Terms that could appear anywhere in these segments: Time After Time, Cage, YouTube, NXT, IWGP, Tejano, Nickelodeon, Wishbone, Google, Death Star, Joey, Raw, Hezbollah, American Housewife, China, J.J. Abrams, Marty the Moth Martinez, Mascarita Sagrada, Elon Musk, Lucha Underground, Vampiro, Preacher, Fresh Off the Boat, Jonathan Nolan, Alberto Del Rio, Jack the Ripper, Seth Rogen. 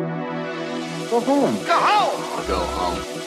Go home. Go home. Go home.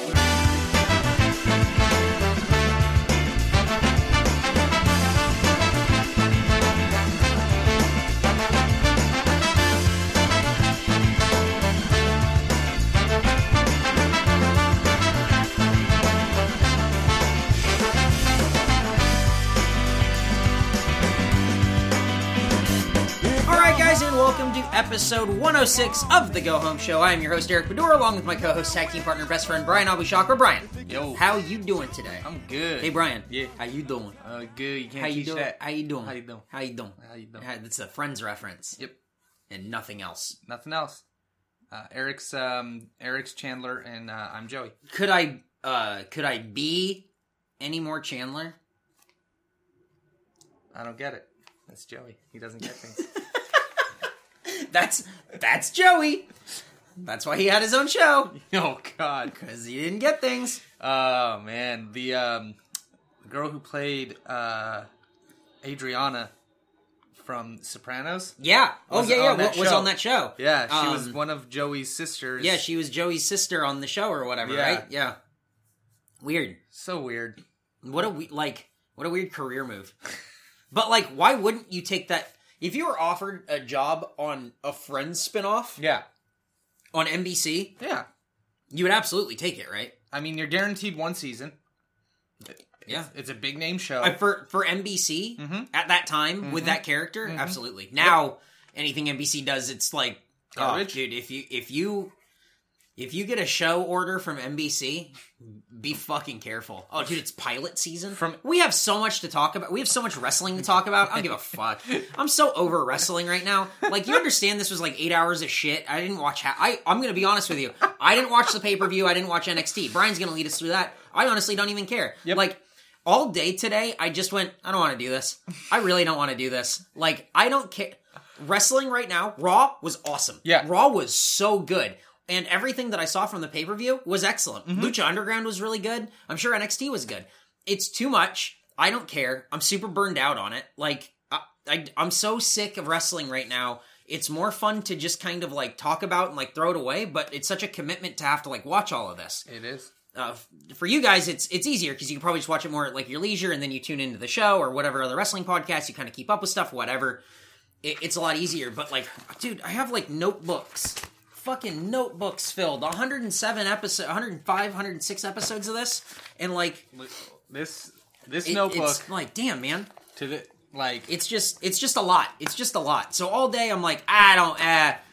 Welcome to episode 106 of The Go Home Show. I am your host, Eric Baudour, along with my co-host, tag team partner, best friend, Brian Abou Chacra. Brian, yo, how you doing today? I'm good. Hey, Brian. Yeah. How you doing? Good. You can't teach that. How you doing? How you doing? How you doing? How you doing? It's a Friends reference. Yep. And nothing else. Nothing else. Eric's Chandler, and I'm Joey. Could I be any more Chandler? I don't get it. That's Joey. He doesn't get things. That's Joey. That's why he had his own show. Oh, God. Because he didn't get things. Oh, man. The girl who played Adriana from Sopranos. Yeah. Oh, yeah, yeah. Was on that show. Yeah, she was one of Joey's sisters. Yeah, she was Joey's sister on the show or whatever, yeah. Right? Yeah. Weird. So weird. What a weird career move. But, like, why wouldn't you take that... If you were offered a job on a Friends spinoff, yeah, on NBC, yeah, you would absolutely take it, right? I mean, you're guaranteed one season. Yeah, it's a big name show for NBC at that time with that character. Mm-hmm. Absolutely. Now anything NBC does, it's like, oh, dude, if you get a show order from NBC, be fucking careful. Oh, dude, it's pilot season. We have so much to talk about. We have so much wrestling to talk about. I don't give a fuck. I'm so over wrestling right now. Like, you understand this was like 8 hours of shit. I didn't watch... I'm going to be honest with you. I didn't watch the pay-per-view. I didn't watch NXT. Brian's going to lead us through that. I honestly don't even care. Yep. Like, all day today, I just went, I don't want to do this. I really don't want to do this. Like, I don't care. Wrestling right now, Raw was awesome. Yeah. Raw was so good. And everything that I saw from the pay-per-view was excellent. Mm-hmm. Lucha Underground was really good. I'm sure NXT was good. It's too much. I don't care. I'm super burned out on it. Like, I'm so sick of wrestling right now. It's more fun to just kind of, like, talk about and, like, throw it away. But it's such a commitment to have to, like, watch all of this. It is. For you guys, it's easier because you can probably just watch it more at, like, your leisure. And then you tune into the show or whatever other wrestling podcast. You kind of keep up with stuff, whatever. It's a lot easier. But, like, dude, I have, like, notebooks. Fucking notebooks filled. 107 episodes, 105, 106 episodes of this, and like this notebook. It's like, damn, man. It's just a lot. It's just a lot. So all day I'm like, I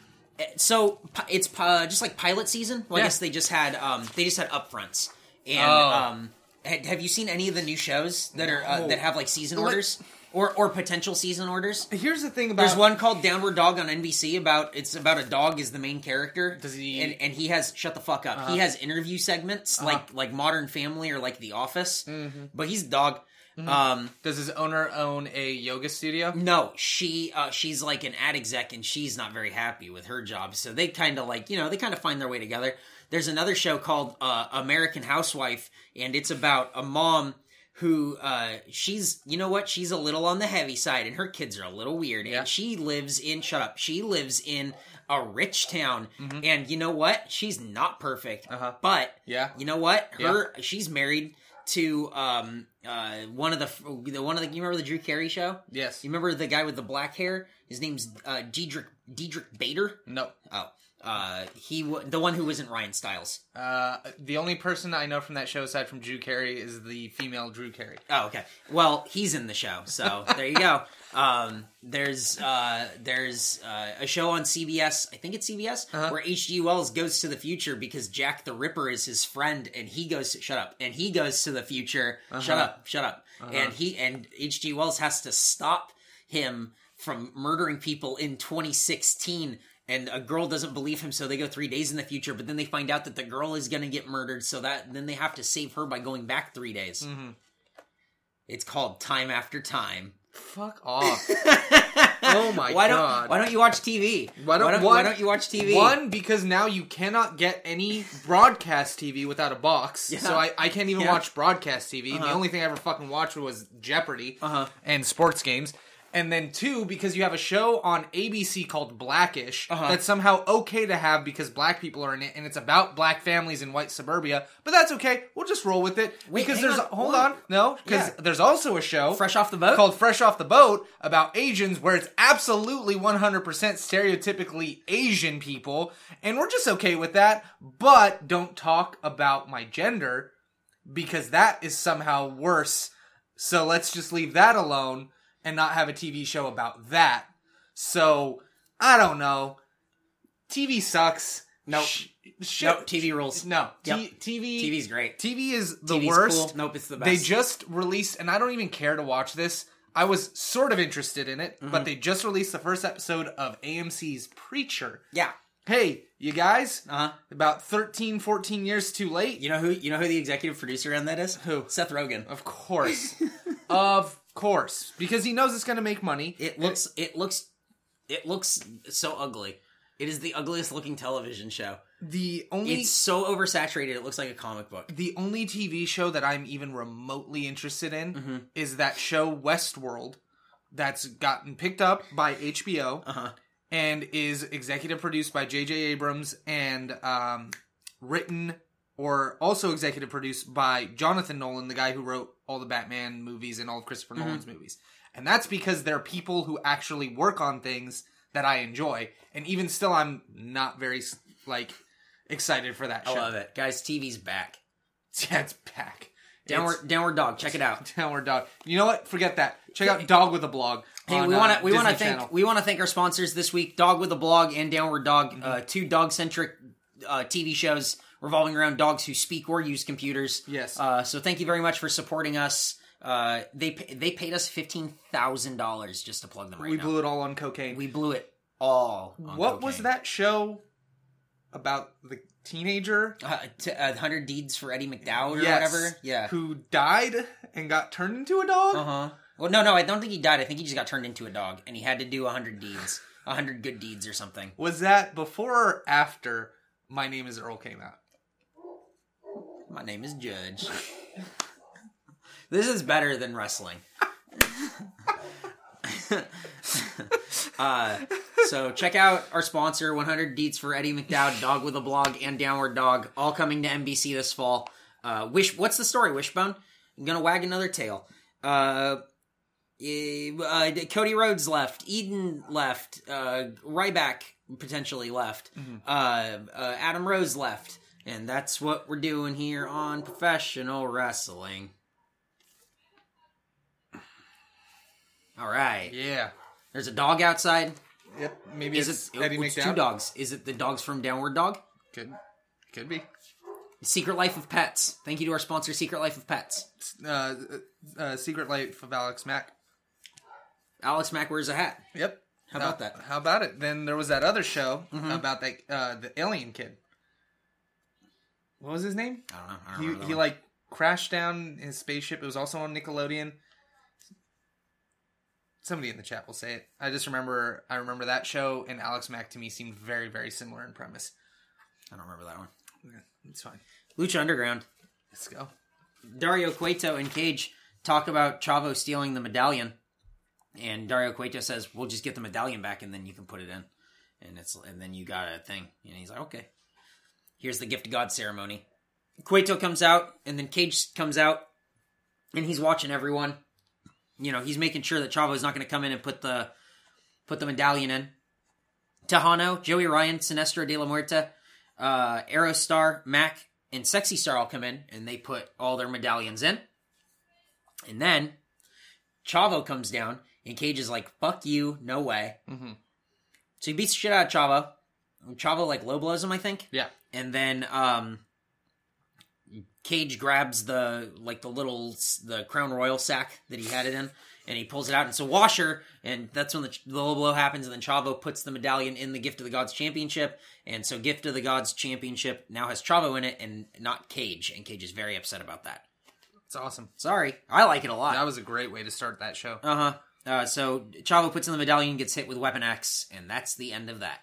don't. So it's just like pilot season. Well, yeah. I guess they just had upfronts. And have you seen any of the new shows that are that have like season orders? Or potential season orders. Here's the thing about... There's one called Downward Dog on NBC about a dog is the main character. Does he... And he has... Shut the fuck up. He has interview segments like Modern Family or like The Office. Mm-hmm. But he's a dog. Mm-hmm. Does his owner own a yoga studio? No. She's like an ad exec and she's not very happy with her job. So they kind of like... You know, they kind of find their way together. There's another show called American Housewife. And it's about a mom... who, she's a little on the heavy side, and her kids are a little weird, and she lives in a rich town, and you know what? She's not perfect, but you know what? She's married to, you remember the Drew Carey show? Yes. You remember the guy with the black hair? His name's, Diedrich Bader? No. Oh. The one who isn't Ryan Stiles. The only person I know from that show aside from Drew Carey is the female Drew Carey. Oh, okay. Well, he's in the show, so there you go. There's a show on CBS, I think it's CBS, where H.G. Wells goes to the future because Jack the Ripper is his friend, and he goes to the future. Shut up. And H.G. Wells has to stop him from murdering people in 2016. And a girl doesn't believe him, so they go 3 days in the future, but then they find out that the girl is going to get murdered, so that then they have to save her by going back 3 days. Mm-hmm. It's called Time After Time. Fuck off. Oh my God. Why don't you watch TV? Why don't you watch TV? One, because now you cannot get any broadcast TV without a box, so I can't even watch broadcast TV. The only thing I ever fucking watched was Jeopardy and sports games. And then two, because you have a show on ABC called Blackish that's somehow okay to have because black people are in it, and it's about black families in white suburbia. But that's okay. We'll just roll with it. Wait, because there's... there's also a show... Fresh Off the Boat? Called Fresh Off the Boat about Asians where it's absolutely 100% stereotypically Asian people. And we're just okay with that. But don't talk about my gender because that is somehow worse. So let's just leave that alone. And not have a TV show about that. So, I don't know. TV sucks. Nope. Nope, TV rules. No. Yep. TV's great. TV is the worst. Cool. Nope, it's the best. They just released, and I don't even care to watch this. I was sort of interested in it, but they just released the first episode of AMC's Preacher. Yeah. Hey, you guys, about 13, 14 years too late. You know who the executive producer on that is? Who? Seth Rogen. Of course. Of course, because he knows it's going to make money. It looks so ugly. It is the ugliest looking television show. It's so oversaturated, it looks like a comic book. The only TV show that I'm even remotely interested in is that show Westworld that's gotten picked up by HBO and is executive produced by J.J. Abrams and written or also executive produced by Jonathan Nolan, the guy who wrote all the Batman movies and all of Christopher Nolan's movies. And that's because they're people who actually work on things that I enjoy. And even still, I'm not very, excited for that show. I love it. Guys, TV's back. Yeah, it's back. Downward Dog. Check it out. Downward Dog. You know what? Forget that. Check out Dog with a Blog. Hey, we want to thank our sponsors this week, Dog with a Blog and Downward Dog, two dog-centric TV shows revolving around dogs who speak or use computers. Yes. So thank you very much for supporting us. They paid us $15,000 just to plug them right now. We blew it all on cocaine. We blew it all on cocaine. What was that show about the teenager? 100 Deeds for Eddie McDowd or whatever. Yeah. Who died and got turned into a dog? Well, no, I don't think he died. I think he just got turned into a dog. And he had to do 100 deeds. 100 good deeds or something. Was that before or after My Name is Earl came out? My name is Judge. This is better than wrestling. So check out our sponsor, 100 Deeds for Eddie McDowd, Dog with a Blog, and Downward Dog, all coming to NBC this fall. What's the story, Wishbone? I'm going to wag another tail. Cody Rhodes left. Eden left. Ryback potentially left. Adam Rose left. And that's what we're doing here on Professional Wrestling. All right. Yeah. There's a dog outside. Yep. Maybe it's Eddie McDowd. Two dogs. Is it the dogs from Downward Dog? Could be. Secret Life of Pets. Thank you to our sponsor, Secret Life of Pets. Secret Life of Alex Mack. Alex Mack wears a hat. Yep. How about it? Then there was that other show about that the alien kid. What was his name? I don't know. He crashed down his spaceship. It was also on Nickelodeon. Somebody in the chat will say it. I remember that show, and Alex Mack to me seemed very, very similar in premise. I don't remember that one. Yeah, it's fine. Lucha Underground. Let's go. Dario Cueto and Cage talk about Chavo stealing the medallion, and Dario Cueto says, "We'll just get the medallion back, and then you can put it in." And then you got a thing, and he's like, "Okay." Here's the Gift of God ceremony. Cueto comes out, and then Cage comes out, and he's watching everyone. You know, he's making sure that Chavo's not going to come in and put the medallion in. Tejano, Joey Ryan, Sinestro de la Muerte, Aerostar, Mac, and Sexy Star all come in, and they put all their medallions in. And then Chavo comes down, and Cage is like, "Fuck you, no way." So he beats the shit out of Chavo. Chavo, low blows him, I think. Yeah. And then, Cage grabs the Crown Royal sack that he had it in, and he pulls it out, and it's a washer, and that's when the low blow happens, and then Chavo puts the medallion in the Gift of the Gods Championship, and so Gift of the Gods Championship now has Chavo in it, and not Cage, and Cage is very upset about that. It's awesome. Sorry. I like it a lot. That was a great way to start that show. So Chavo puts in the medallion, gets hit with Weapon X, and that's the end of that.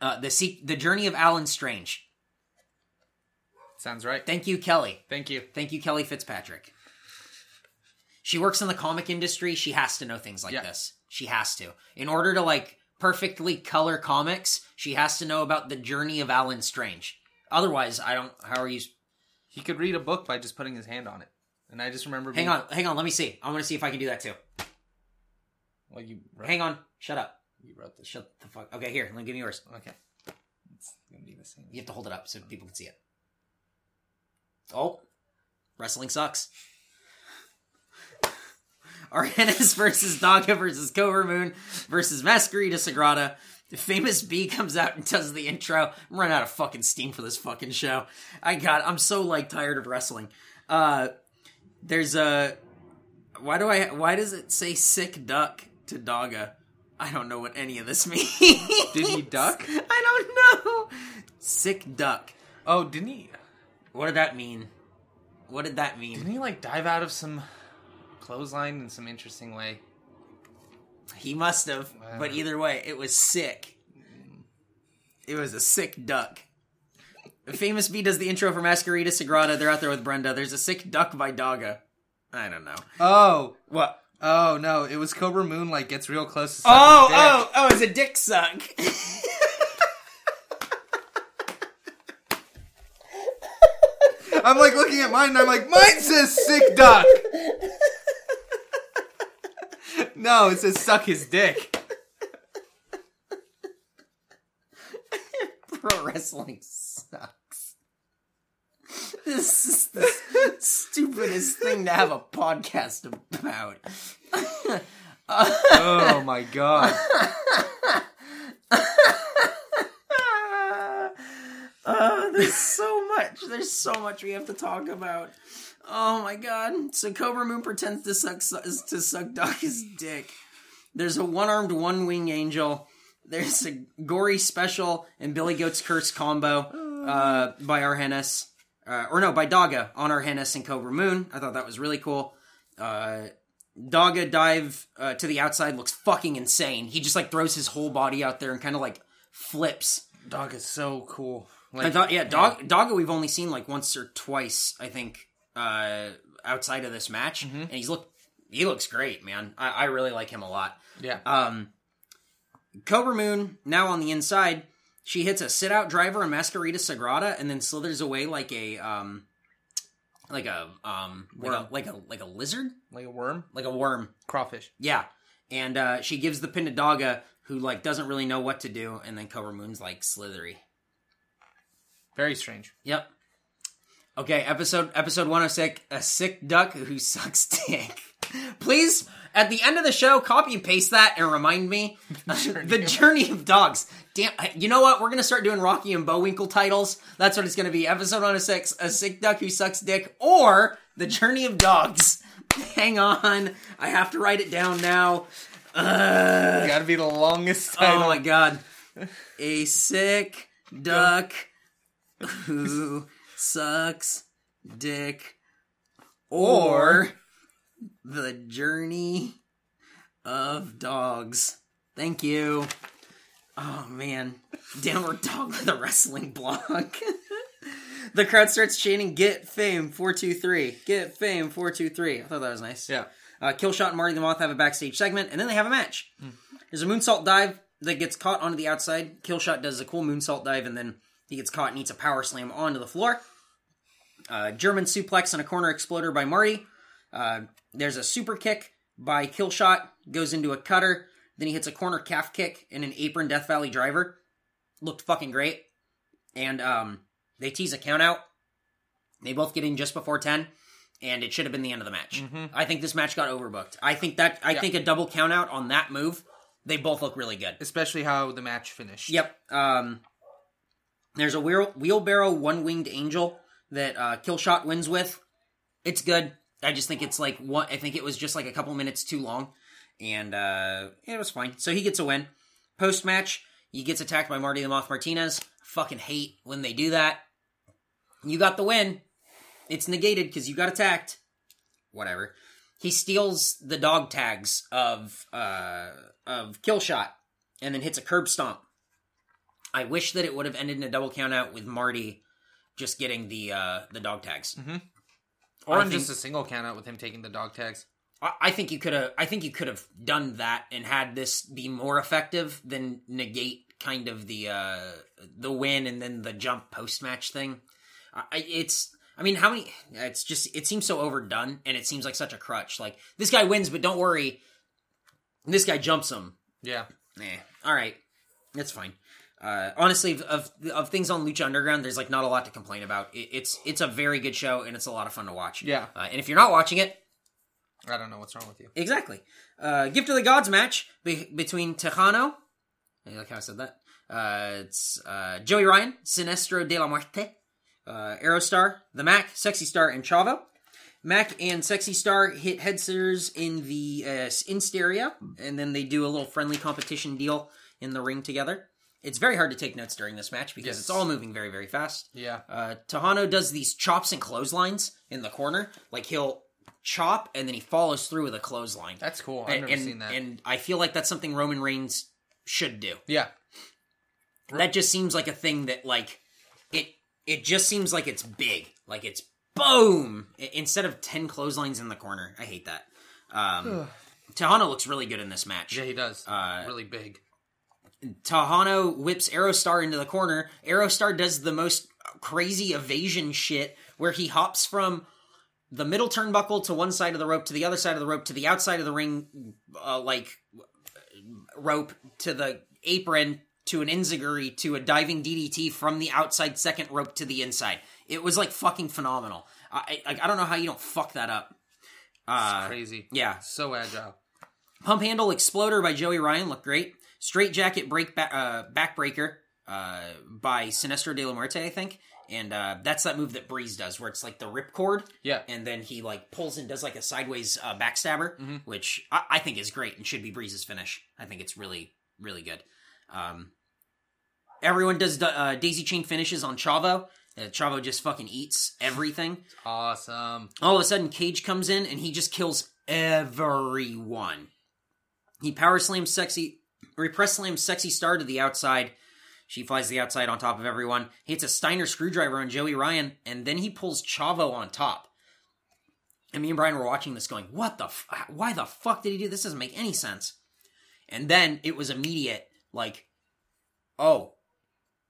The Journey of Alan Strange. Sounds right. Thank you, Kelly. Thank you. Thank you, Kelly Fitzpatrick. She works in the comic industry. She has to know things like this. She has to. In order to, like, perfectly color comics, she has to know about the journey of Alan Strange. Otherwise, I don't... How are you... He could read a book by just putting his hand on it. And I just remember... Hang on. Let me see. I want to see if I can do that, too. Well, you... Hang on. Shut up. You wrote this. Shut the fuck... Okay, here. Let me give me yours. Okay. It's going to be the same. You have to hold it up so people can see it. Oh. Wrestling sucks. Arenas versus Daga versus Cobra Moon versus Mascarita Sagrada. The Famous B comes out and does the intro. I'm running out of fucking steam for this fucking show. I'm so, like, tired of wrestling. There's a... Why does it say sick duck to Daga? I don't know what any of this means. Did he duck? I don't know. Sick duck. Oh, didn't he? What did that mean? Didn't he, like, dive out of some clothesline in some interesting way? He must have, but either way, it was sick. It was a sick duck. Famous B does the intro for Mascarita Sagrada. They're out there with Brenda. There's a sick duck by Daga. I don't know. Oh. What? Oh, no. It was Cobra Moon, like, gets real close to sucking dick. Oh, it's a dick suck. I'm, like, looking at mine, and I'm like, mine says sick duck. No, it says suck his dick. Pro wrestling sucks. This is the stupidest thing to have a podcast about. Oh my god. There's so much we have to talk about. Oh my god. So Cobra Moon pretends to suck Daga's dick. There's a one-armed, one-winged angel. There's a gory special and Billy Goat's Curse combo by Argenis. By Daga on Argenis and Cobra Moon. I thought that was really cool. Daga dive to the outside looks fucking insane. He just, like, throws his whole body out there and kind of, like, flips. Daga's so cool. Like, I thought, Daga we've only seen, like, once or twice, I think, outside of this match, and he looks great, man. I really like him a lot. Yeah. Cobra Moon, now on the inside, she hits a sit-out driver on Mascarita Sagrada, and then slithers away like a lizard, like a worm, crawfish. Yeah, and she gives the pin to Daga, who, like, doesn't really know what to do, and then Cobra Moon's, like, slithery. Very strange. Yep. Okay, episode 106, a sick duck who sucks dick. Please, at the end of the show, copy and paste that and remind me. The journey of dogs. Damn, you know what? We're going to start doing Rocky and Bullwinkle titles. That's what it's going to be. Episode 106, a sick duck who sucks dick, or the journey of dogs. Hang on. I have to write it down now. Gotta be the longest title. Oh my god. A sick duck who... sucks dick, or the journey of dogs. Thank you. Oh man. Downward Dog with a Wrestling Blog. The crowd starts chanting "Get Fame 423. Get Fame 423. I thought that was nice. Yeah. Killshot and Marty the Moth have a backstage segment, and then they have a match. There's a moonsault dive that gets caught onto the outside. Killshot does a cool moonsault dive, and then he gets caught and eats a power slam onto the floor. German suplex and a corner exploder by Marty. There's a super kick by Killshot. Goes into a cutter. Then he hits a corner calf kick and an apron Death Valley driver. Looked fucking great. And they tease a count out. They both get in just before 10. And it should have been the end of the match. Mm-hmm. I think this match got overbooked. I think a double count out on that move. They both look really good. Especially how the match finished. Yep. There's a wheelbarrow one-winged angel that Killshot wins with. It's good. I just think it's like one. I think it was just like a couple minutes too long, and it was fine. So he gets a win. Post-match, he gets attacked by Marty the Moth Martinez. Fucking hate when they do that. You got the win. It's negated because you got attacked. Whatever. He steals the dog tags of Killshot and then hits a curb stomp. I wish that it would have ended in a double count out with Marty just getting the dog tags. Mm-hmm. Or just a single count out with him taking the dog tags. I think you could have done that and had this be more effective than negate kind of the win and then the jump post match thing. It seems so overdone, and it seems like such a crutch. Like, this guy wins, but don't worry, this guy jumps him. Yeah. All right. That's fine. Honestly, of things on Lucha Underground, there's, like, not a lot to complain about. It's a very good show, and it's a lot of fun to watch. Yeah. And if you're not watching it, I don't know what's wrong with you. Exactly. Gift of the Gods match between Tejano, you like how I said that? It's Joey Ryan, Sinestro de la Muerte, Aerostar, The Mac, Sexy Star, and Chavo. Mac and Sexy Star hit headsetters in the Insteria, and then they do a little friendly competition deal in the ring together. It's very hard to take notes during this match because it's all moving very, very fast. Yeah. Tejano does these chops and clotheslines in the corner. Like, he'll chop, and then he follows through with a clothesline. That's cool. I've never seen that. And I feel like that's something Roman Reigns should do. Yeah. That just seems like a thing that, like, it just seems like it's big. Like, it's boom! Instead of 10 clotheslines in the corner. I hate that. Tejano looks really good in this match. Yeah, he does. Really big. Tejano whips Aerostar into the corner. Aerostar does the most crazy evasion shit where he hops from the middle turnbuckle to one side of the rope to the other side of the rope to the outside of the ring, rope to the apron to an enziguri to a diving DDT from the outside second rope to the inside. It was, like, fucking phenomenal. I don't know how you don't fuck that up. It's crazy. Yeah. So agile. Pump handle exploder by Joey Ryan looked great. Straight jacket backbreaker by Sinestro de la Muerte, I think. And that's that move that Breeze does, where it's like the ripcord. Yeah. And then he, like, pulls and does, like, a sideways backstabber, mm-hmm. which I think is great and should be Breeze's finish. I think it's really, really good. Everyone does daisy chain finishes on Chavo. Chavo just fucking eats everything. It's awesome. All of a sudden, Cage comes in, and he just kills everyone. He power slams Sexy Star to the outside. She flies the outside on top of everyone. Hits a Steiner screwdriver on Joey Ryan, and then he pulls Chavo on top. And me and Brian were watching this going, why the fuck did he do this? Doesn't make any sense. And then it was immediate, like, oh,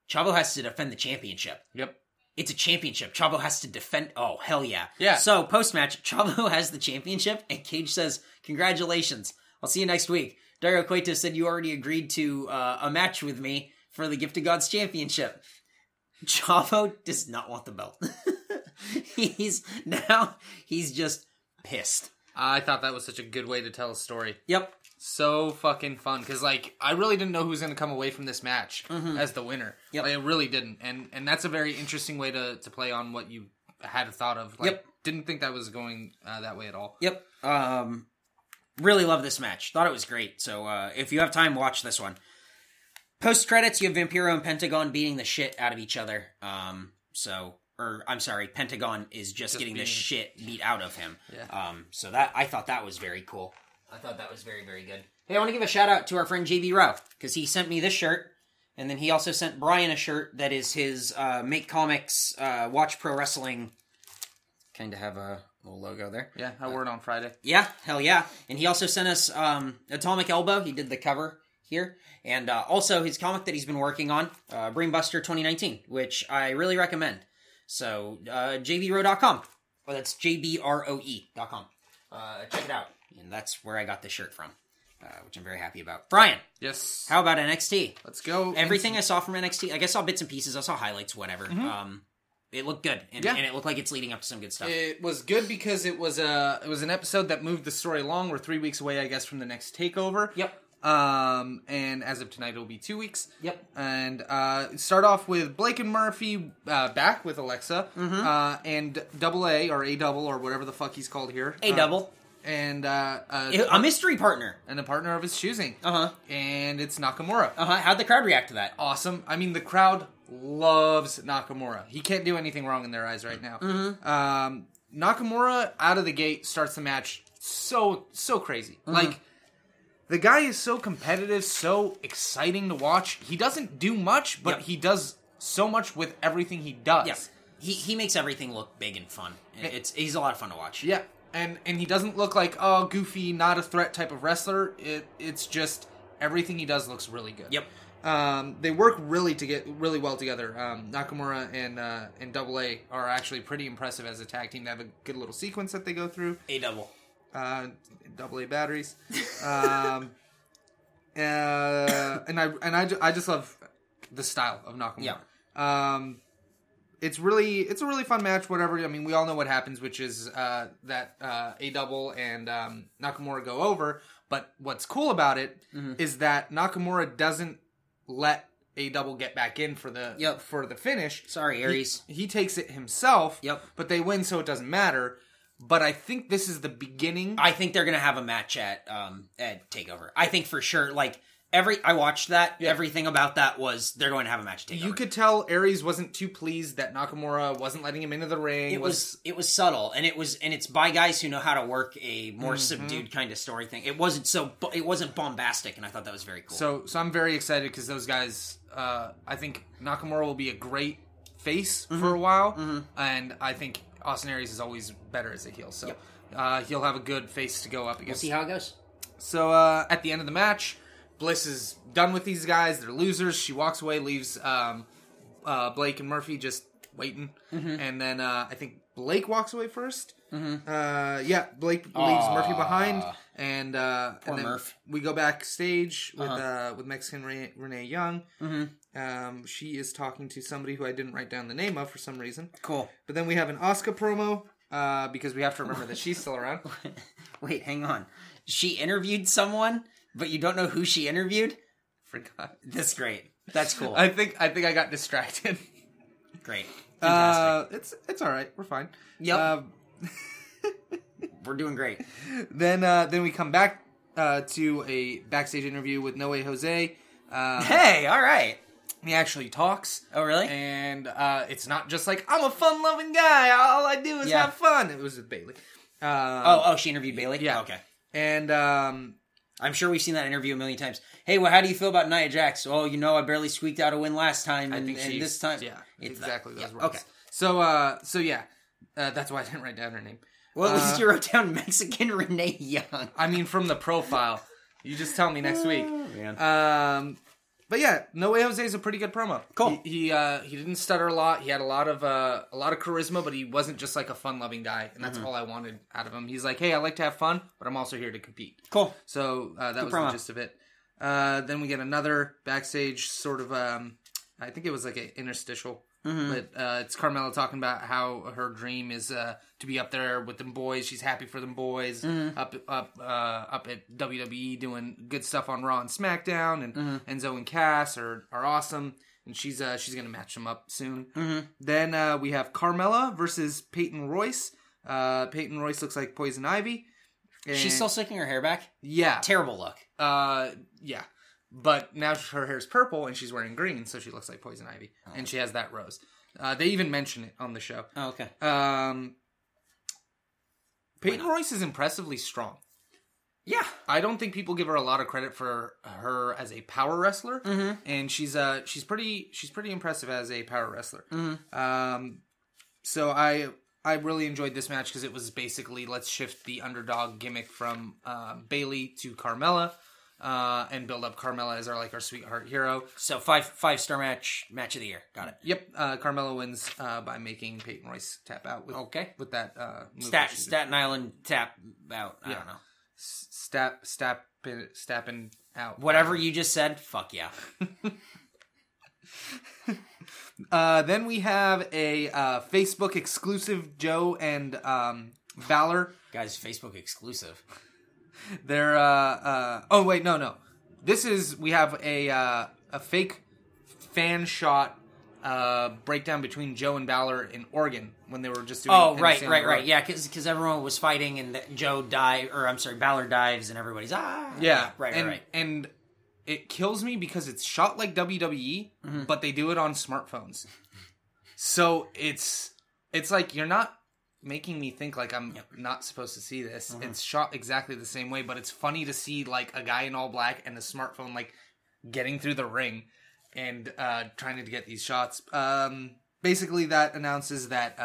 Chavo has to defend the championship. Yep. It's a championship. Chavo has to defend. Oh, hell yeah. Yeah. So, post-match, Chavo has the championship, and Cage says, congratulations. I'll see you next week. Dario Cueto said you already agreed to a match with me for the Gift of Gods Championship. Chavo does not want the belt. He's just pissed. I thought that was such a good way to tell a story. Yep. So fucking fun. Because, like, I really didn't know who was going to come away from this match mm-hmm. as the winner. Yep. Like, I really didn't. And that's a very interesting way to play on what you had thought of. Like, yep. Didn't think that was going that way at all. Yep. Really love this match. Thought it was great. So if you have time, watch this one. Post-credits, you have Vampiro and Pentagon beating the shit out of each other. Pentagon is just getting the shit beat out of him. Yeah. So that I thought that was very cool. I thought that was very, very good. Hey, I want to give a shout-out to our friend JB Rowe, because he sent me this shirt, and then he also sent Brian a shirt that is his Make Comics, Watch Pro Wrestling. Kind of have a little logo there. Yeah, I wore it on Friday. Yeah, hell yeah. And he also sent us Atomic Elbow. He did the cover here. And also his comic that he's been working on, Brainbuster 2019, which I really recommend. So, jbroe.com. Well, that's jbroe.com. Check it out. And that's where I got this shirt from, which I'm very happy about. Brian. Yes. How about NXT? Let's go. Everything I saw from NXT, like, I saw bits and pieces. I saw highlights, whatever. Mm-hmm. It looked good, and it looked like it's leading up to some good stuff. It was good because it was an episode that moved the story along. We're 3 weeks away, I guess, from the next takeover. Yep. And as of tonight, it'll be 2 weeks. Yep. And start off with Blake and Murphy back with Alexa, mm-hmm. And Double A or A Double or whatever the fuck he's called here. A Double. And a mystery partner. And a partner of his choosing. Uh-huh. And it's Nakamura. Uh-huh. How'd the crowd react to that? Awesome. I mean, the crowd loves Nakamura. He can't do anything wrong in their eyes right now. Mm-hmm. Nakamura, out of the gate, starts the match so crazy. Mm-hmm. Like, the guy is so competitive, so exciting to watch. He doesn't do much, but he does so much with everything he does. Yeah. He makes everything look big and fun. He's a lot of fun to watch. Yeah. And he doesn't look like, oh, goofy, not a threat type of wrestler. It's just everything he does looks really good. Yep. They work really well together. Nakamura and Double A are actually pretty impressive as a tag team. They have a good little sequence that they go through. Double A batteries. And I just love the style of Nakamura. Yeah. It's a really fun match, whatever. I mean, we all know what happens, which is that A Double and Nakamura go over. But what's cool about it is that Nakamura doesn't let A Double get back in for the finish. Sorry, Aries. He takes it himself. Yep. But they win, so it doesn't matter. But I think this is the beginning. I think they're going to have a match at TakeOver. I think for sure, like... I watched that. Yeah. Everything about that was they're going to have a match to take. You could tell Aries wasn't too pleased that Nakamura wasn't letting him into the ring. It was subtle, and it's by guys who know how to work a more subdued kind of story thing. It wasn't bombastic, and I thought that was very cool. So I'm very excited because those guys. I think Nakamura will be a great face for a while, and I think Austin Aries is always better as a heel. So he'll have a good face to go up against. We'll see how it goes. So at the end of the match. Bliss is done with these guys. They're losers. She walks away, leaves Blake and Murphy just waiting. Mm-hmm. And then I think Blake walks away first. Mm-hmm. Blake leaves Murphy behind. And then we go backstage with Mexican Renee Young. Mm-hmm. She is talking to somebody who I didn't write down the name of for some reason. Cool. But then we have an Asuka promo because we have to remember that she's still around. Wait, hang on. She interviewed someone? But you don't know who she interviewed? Forgot. That's great. That's cool. I think I got distracted. Great. Fantastic. It's all right. We're fine. Yep. We're doing great. Then we come back to a backstage interview with No Way Jose. Hey, all right. He actually talks. Oh, really? And it's not just like, I'm a fun-loving guy. All I do is have fun. It was with Bailey. She interviewed Bailey? Yeah. Okay. And... I'm sure we've seen that interview a million times. Hey, well, how do you feel about Nia Jax? Oh, you know, I barely squeaked out a win last time, and this time... Yeah, exactly those words. Okay. So that's why I didn't write down her name. Well, at least you wrote down Mexican Renee Young. I mean, from the profile. You just tell me next week. Yeah. No Way Jose is a pretty good promo. Cool. He didn't stutter a lot. He had a lot of charisma, but he wasn't just like a fun-loving guy, and that's all I wanted out of him. He's like, hey, I like to have fun, but I'm also here to compete. Cool. So that was the gist of it. Then we get another backstage sort of, I think it was like an interstitial, but it's Carmella talking about how her dream is to be up there with them boys. She's happy for them boys up at WWE doing good stuff on Raw and SmackDown, and Enzo and Cass are awesome, and she's gonna match them up soon. Then we have Carmella versus Peyton Royce. Peyton Royce looks like Poison Ivy. She's still sticking her hair back. Yeah, terrible look. Yeah. But now her hair's purple and she's wearing green, so she looks like Poison Ivy. Oh. And she has that rose. They even mention it on the show. Oh, okay. Peyton Royce is impressively strong. Yeah. I don't think people give her a lot of credit for her as a power wrestler. Mm-hmm. And she's pretty impressive as a power wrestler. Mm-hmm. So I really enjoyed this match because it was basically, let's shift the underdog gimmick from Bayley to Carmella. And build up Carmella as our sweetheart hero. So five-star match of the year. Got it. Yep. Carmella wins by making Peyton Royce tap out. With that move Staten Island tap out. I don't know. Stapping out. Whatever you just said. Fuck yeah. Then we have a Facebook exclusive. Joe and Balor. Guys, Facebook exclusive. They're, no. We have a fake fan shot, breakdown between Joe and Balor in Oregon when they were just doing... Oh, right. Yeah, because everyone was fighting and Balor dives and everybody's, Yeah. Right. And it kills me because it's shot like WWE, but they do it on smartphones. So it's like you're not... making me think like I'm not supposed to see this. It's shot exactly the same way, but it's funny to see like a guy in all black and a smartphone like getting through the ring and trying to get these shots. Basically that announces that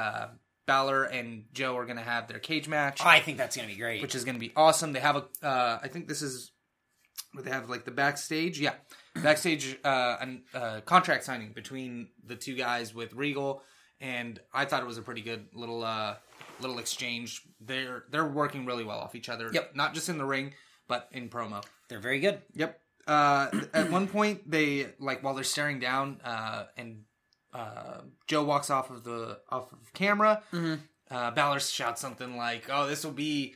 Balor and Joe are going to have their cage match. I think that's going to be great. Which is going to be awesome. They have a... I think this is... where they have, like, the backstage... Yeah. Backstage contract signing between the two guys with Regal. And I thought it was a pretty good little little exchange. They're working really well off each other. Yep. Not just in the ring, but in promo. They're very good. Yep. At one point, they, like, while they're staring down, Joe walks off of camera. Mm-hmm. Balor shouts something like, "Oh, this will be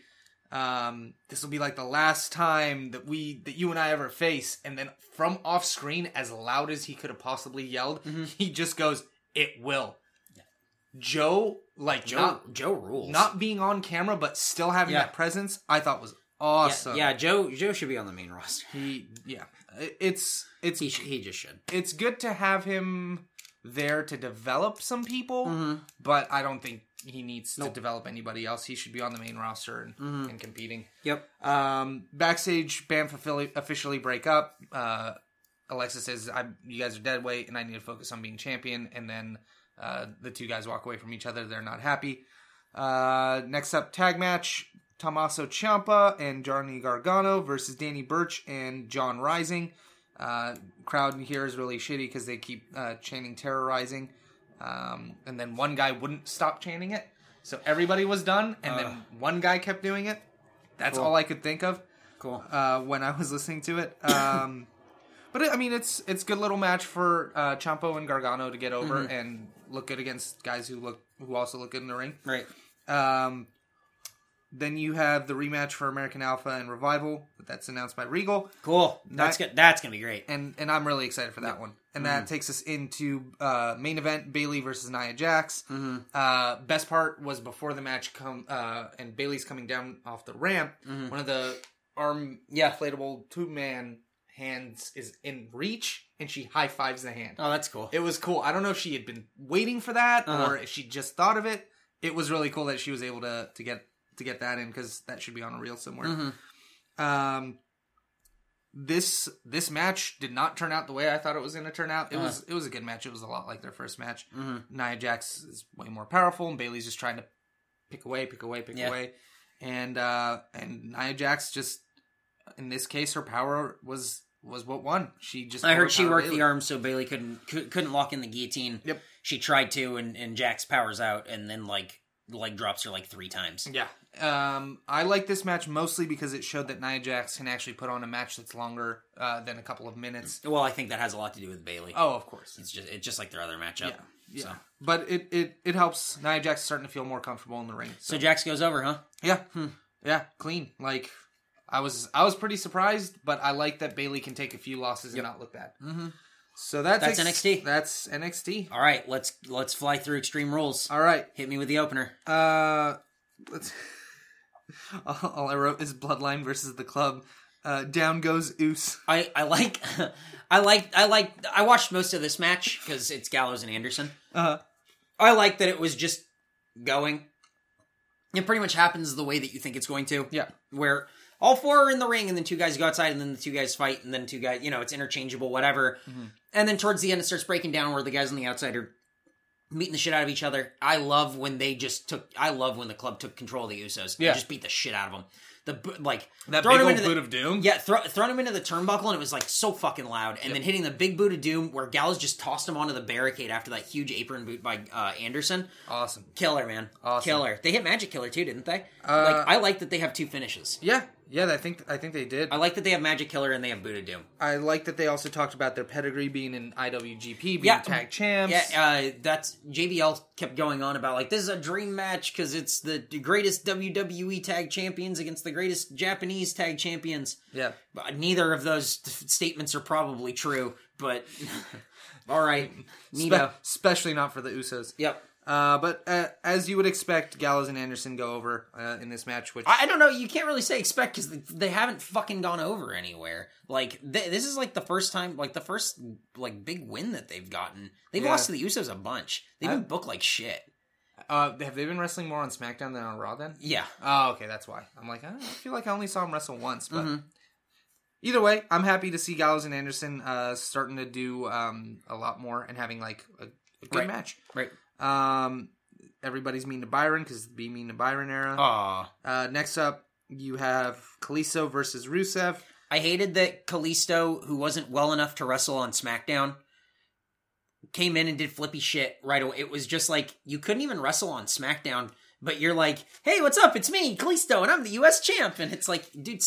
like the last time that you and I ever face." And then from off screen, as loud as he could have possibly yelled, mm-hmm. he just goes, "It will." Yeah. Joe rules. Not being on camera, but still having that presence, I thought was awesome. Yeah, Joe should be on the main roster. He just should. It's good to have him there to develop some people, mm-hmm. but I don't think he needs to develop anybody else. He should be on the main roster and competing. Yep. Backstage, Banff officially break up. Alexa says, "You guys are dead weight, and I need to focus on being champion." And then the two guys walk away from each other. They're not happy. Next up, tag match: Tommaso Ciampa and Johnny Gargano versus Danny Burch and John Rising. Crowd here is really shitty because they keep chanting terrorizing. And then one guy wouldn't stop chanting it. So everybody was done, and then one guy kept doing it. That's all I could think of. Cool. When I was listening to it. But, I mean, it's good little match for Ciampa and Gargano to get over mm-hmm. and look good against guys who also look good in the ring. Right. Then you have the rematch for American Alpha and Revival. That's announced by Regal. Cool. That's good. That's going to be great. And I'm really excited for that one. And that takes us into main event, Bayley versus Nia Jax. Mm-hmm. Best part was before the match and Bayley's coming down off the ramp. Mm-hmm. One of the inflatable two-man hands is in reach, and she high-fives the hand. Oh, that's cool. It was cool. I don't know if she had been waiting for that or if she just thought of it. It was really cool that she was able to get that in, because that should be on a reel somewhere. Mm-hmm. This match did not turn out the way I thought it was going to turn out. It was a good match. It was a lot like their first match. Mm-hmm. Nia Jax is way more powerful, and Bayley's just trying to pick away. And Nia Jax just, in this case, her power was what won. She just I heard she worked Bayley. The arm so Bayley couldn't lock in the guillotine. Yep. She tried to, and Jax powers out, and then leg drops her three times. Yeah. I like this match mostly because it showed that Nia Jax can actually put on a match that's longer than a couple of minutes. Well, I think that has a lot to do with Bayley. Oh, of course. It's just like their other matchup. Yeah. So. But it helps Nia Jax starting to feel more comfortable in the ring. So Jax goes over, huh? Yeah. Yeah, clean. I was pretty surprised, but I like that Bayley can take a few losses and not look bad. Mm-hmm. So that's NXT. That's NXT. All right, let's fly through Extreme Rules. All right, hit me with the opener. Let's. All I wrote is Bloodline versus the Club. Down goes Oos. I watched most of this match because it's Gallows and Anderson. I like that it was just going. It pretty much happens the way that you think it's going to. Yeah, where. All four are in the ring, and then two guys go outside, and then the two guys fight, and then two guys, it's interchangeable, whatever. Mm-hmm. And then towards the end, it starts breaking down where the guys on the outside are beating the shit out of each other. I love when the Club took control of the Usos. Yeah. They just beat the shit out of them. That big old boot of doom? Yeah, throwing him into the turnbuckle, and it was, so fucking loud. And then hitting the big boot of doom, where Gallows just tossed him onto the barricade after that huge apron boot by Anderson. Awesome. Killer, man. Awesome. Killer. They hit Magic Killer, too, didn't they? I like that they have two finishes. Yeah. Yeah, I think they did. I like that they have Magic Killer and they have Boot of Doom. I like that they also talked about their pedigree being in IWGP, being tag champs. Yeah, that's JBL kept going on about this is a dream match because it's the greatest WWE tag champions against the greatest Japanese tag champions. Yeah, neither of those statements are probably true, but all right, Nito, especially not for the Usos. Yep. But as you would expect, Gallows and Anderson go over in this match, which... I don't know, you can't really say expect, because they haven't fucking gone over anywhere. This is, the first time, the first, big win that they've gotten. They've lost to the Usos a bunch. They've been booked like shit. Have they been wrestling more on SmackDown than on Raw, then? Yeah. Oh, okay, that's why. I'm I feel like I only saw them wrestle once, but... Mm-hmm. Either way, I'm happy to see Gallows and Anderson starting to do a lot more and having, a good match. Right. Everybody's Mean to Byron, because it's the Be Mean to Byron era. Next up, you have Kalisto versus Rusev. I hated that Kalisto, who wasn't well enough to wrestle on SmackDown, came in and did flippy shit right away. It was just like, you couldn't even wrestle on SmackDown, but you're like, hey, what's up? It's me, Kalisto, and I'm the U.S. champ. And it's like, dude,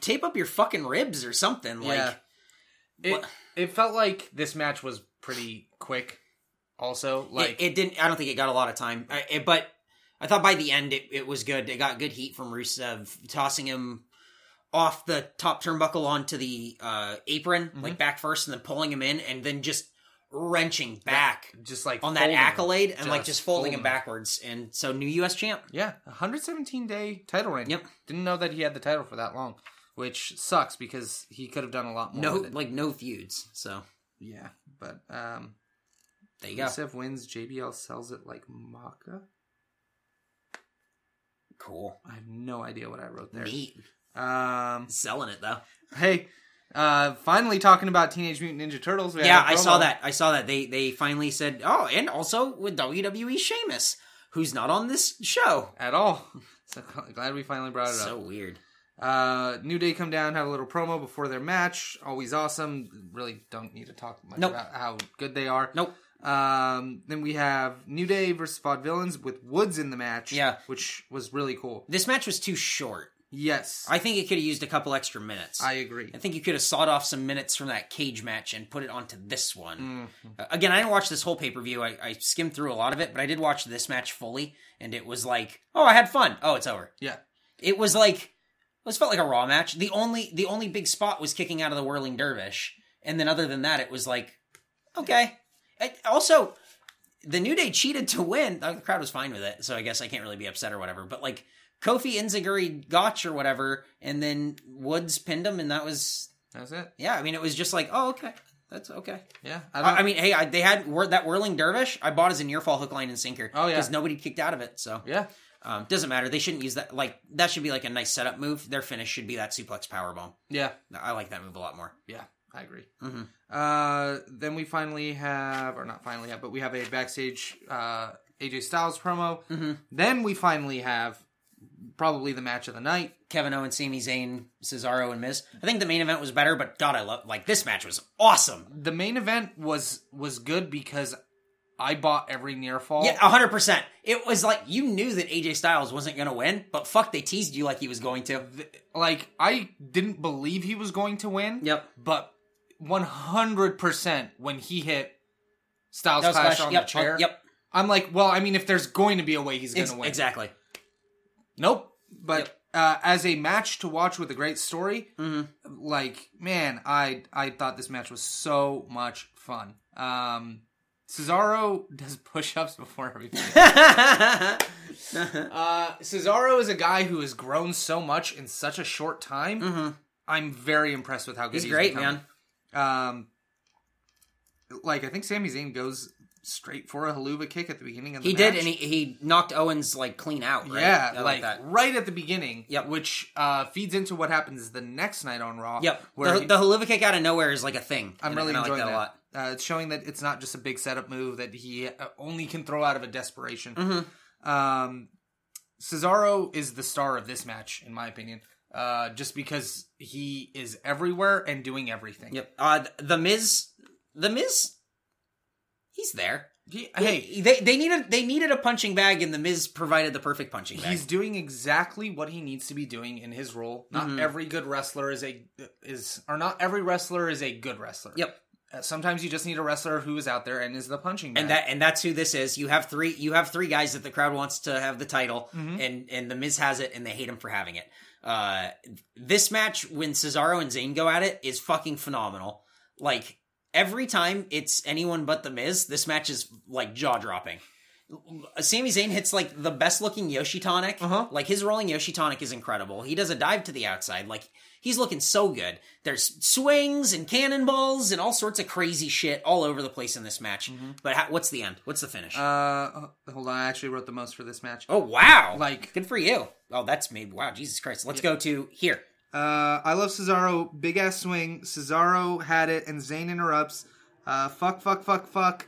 tape up your fucking ribs or something. Yeah. Like, it felt like this match was pretty quick also. It didn't, I don't think it got a lot of time. But I thought by the end it was good. It got good heat from Rusev, tossing him off the top turnbuckle onto the apron, mm-hmm. like back first, and then pulling him in, and then just wrenching back, just like on that accolade, and just folding him backwards. And so, new U.S. champ. Yeah, 117-day title reign. Yep. Didn't know that he had the title for that long, which sucks because he could have done a lot more. No feuds. So yeah, but there you go. Rusev wins. JBL sells it like maca. Cool. I have no idea what I wrote there. Neat. Selling it though. Hey, finally talking about Teenage Mutant Ninja Turtles. I saw that. They finally said, oh, and also with WWE Sheamus, who's not on this show at all. So glad we finally brought it up. So weird. New Day come down, have a little promo before their match. Always awesome. Really don't need to talk much about how good they are. Nope. Then we have New Day versus Vaudevillains with Woods in the match. Yeah. Which was really cool. This match was too short. Yes. I think it could have used a couple extra minutes. I agree. I think you could have sawed off some minutes from that cage match and put it onto this one. Mm-hmm. Again, I didn't watch this whole pay-per-view. I skimmed through a lot of it, but I did watch this match fully, and it was like, oh, I had fun. Oh, it's over. Yeah. It was like, it felt like a Raw match. The only big spot was kicking out of the Whirling Dervish, and then other than that, it was like, okay. Also, the New Day cheated to win. The crowd was fine with it, so I guess I can't really be upset or whatever, but like, Kofi Inzaguri gotch or whatever, and then Woods pinned him, and that was it. Yeah, I mean, it was just like, oh, okay, that's okay. Yeah, they had that Whirling Dervish. I bought as a near fall hook, line, and sinker. Oh yeah, because nobody kicked out of it. So yeah, doesn't matter. They shouldn't use that. Like that should be like a nice setup move. Their finish should be that suplex powerbomb. Yeah, I like that move a lot more. Yeah, I agree. Mm-hmm. Then we finally have, or not finally have, but we have a backstage AJ Styles promo. Mm-hmm. Then we finally have. Probably the match of the night. Kevin Owens, Sami Zayn, Cesaro, and Miz. I think the main event was better, but God, this match was awesome. The main event was good because I bought every near fall. Yeah, 100%. It was like, you knew that AJ Styles wasn't going to win, but fuck, they teased you like he was going to. Like, I didn't believe he was going to win. Yep. But 100% when he hit Styles Clash on the chair. Yep. I'm like, well, I mean, if there's going to be a way he's going to win. Exactly. Nope, but as a match to watch with a great story, mm-hmm. like, man, I thought this match was so much fun. Cesaro does push-ups before everything. Cesaro is a guy who has grown so much in such a short time. Mm-hmm. I'm very impressed with how good he's great, become. Man. I think Sami Zayn goes... straight for a Helluva kick at the beginning of the match. He did, and he knocked Owens, like, clean out, right? Yeah, like that. Right at the beginning, yep. Which feeds into what happens the next night on Raw. Yep, where the Helluva kick out of nowhere is, like, a thing. I'm really enjoying that a lot. It's showing that it's not just a big setup move that he only can throw out of a desperation. Mm-hmm. Cesaro is the star of this match, in my opinion. Just because he is everywhere and doing everything. Yep. The Miz... He's there. They needed a punching bag, and The Miz provided the perfect punching bag. He's doing exactly what he needs to be doing in his role. Not mm-hmm. every good wrestler is a good wrestler. Yep. Sometimes you just need a wrestler who is out there and is the punching bag. And that's who this is. You have three guys that the crowd wants to have the title, mm-hmm. and The Miz has it, and they hate him for having it. This match, when Cesaro and Zayn go at it, is fucking phenomenal. Like. Every time it's anyone but The Miz, this match is, like, jaw-dropping. Sami Zayn hits, like, the best-looking Yoshitonic. Uh-huh. Like, his rolling Yoshitonic is incredible. He does a dive to the outside. Like, he's looking so good. There's swings and cannonballs and all sorts of crazy shit all over the place in this match. Mm-hmm. But what's the end? What's the finish? Hold on. I actually wrote the most for this match. Oh, wow. Like, good for you. Oh, that's me. Wow, Jesus Christ. Let's go to here. I love Cesaro, big ass swing. Cesaro had it, and Zayn interrupts. Fuck.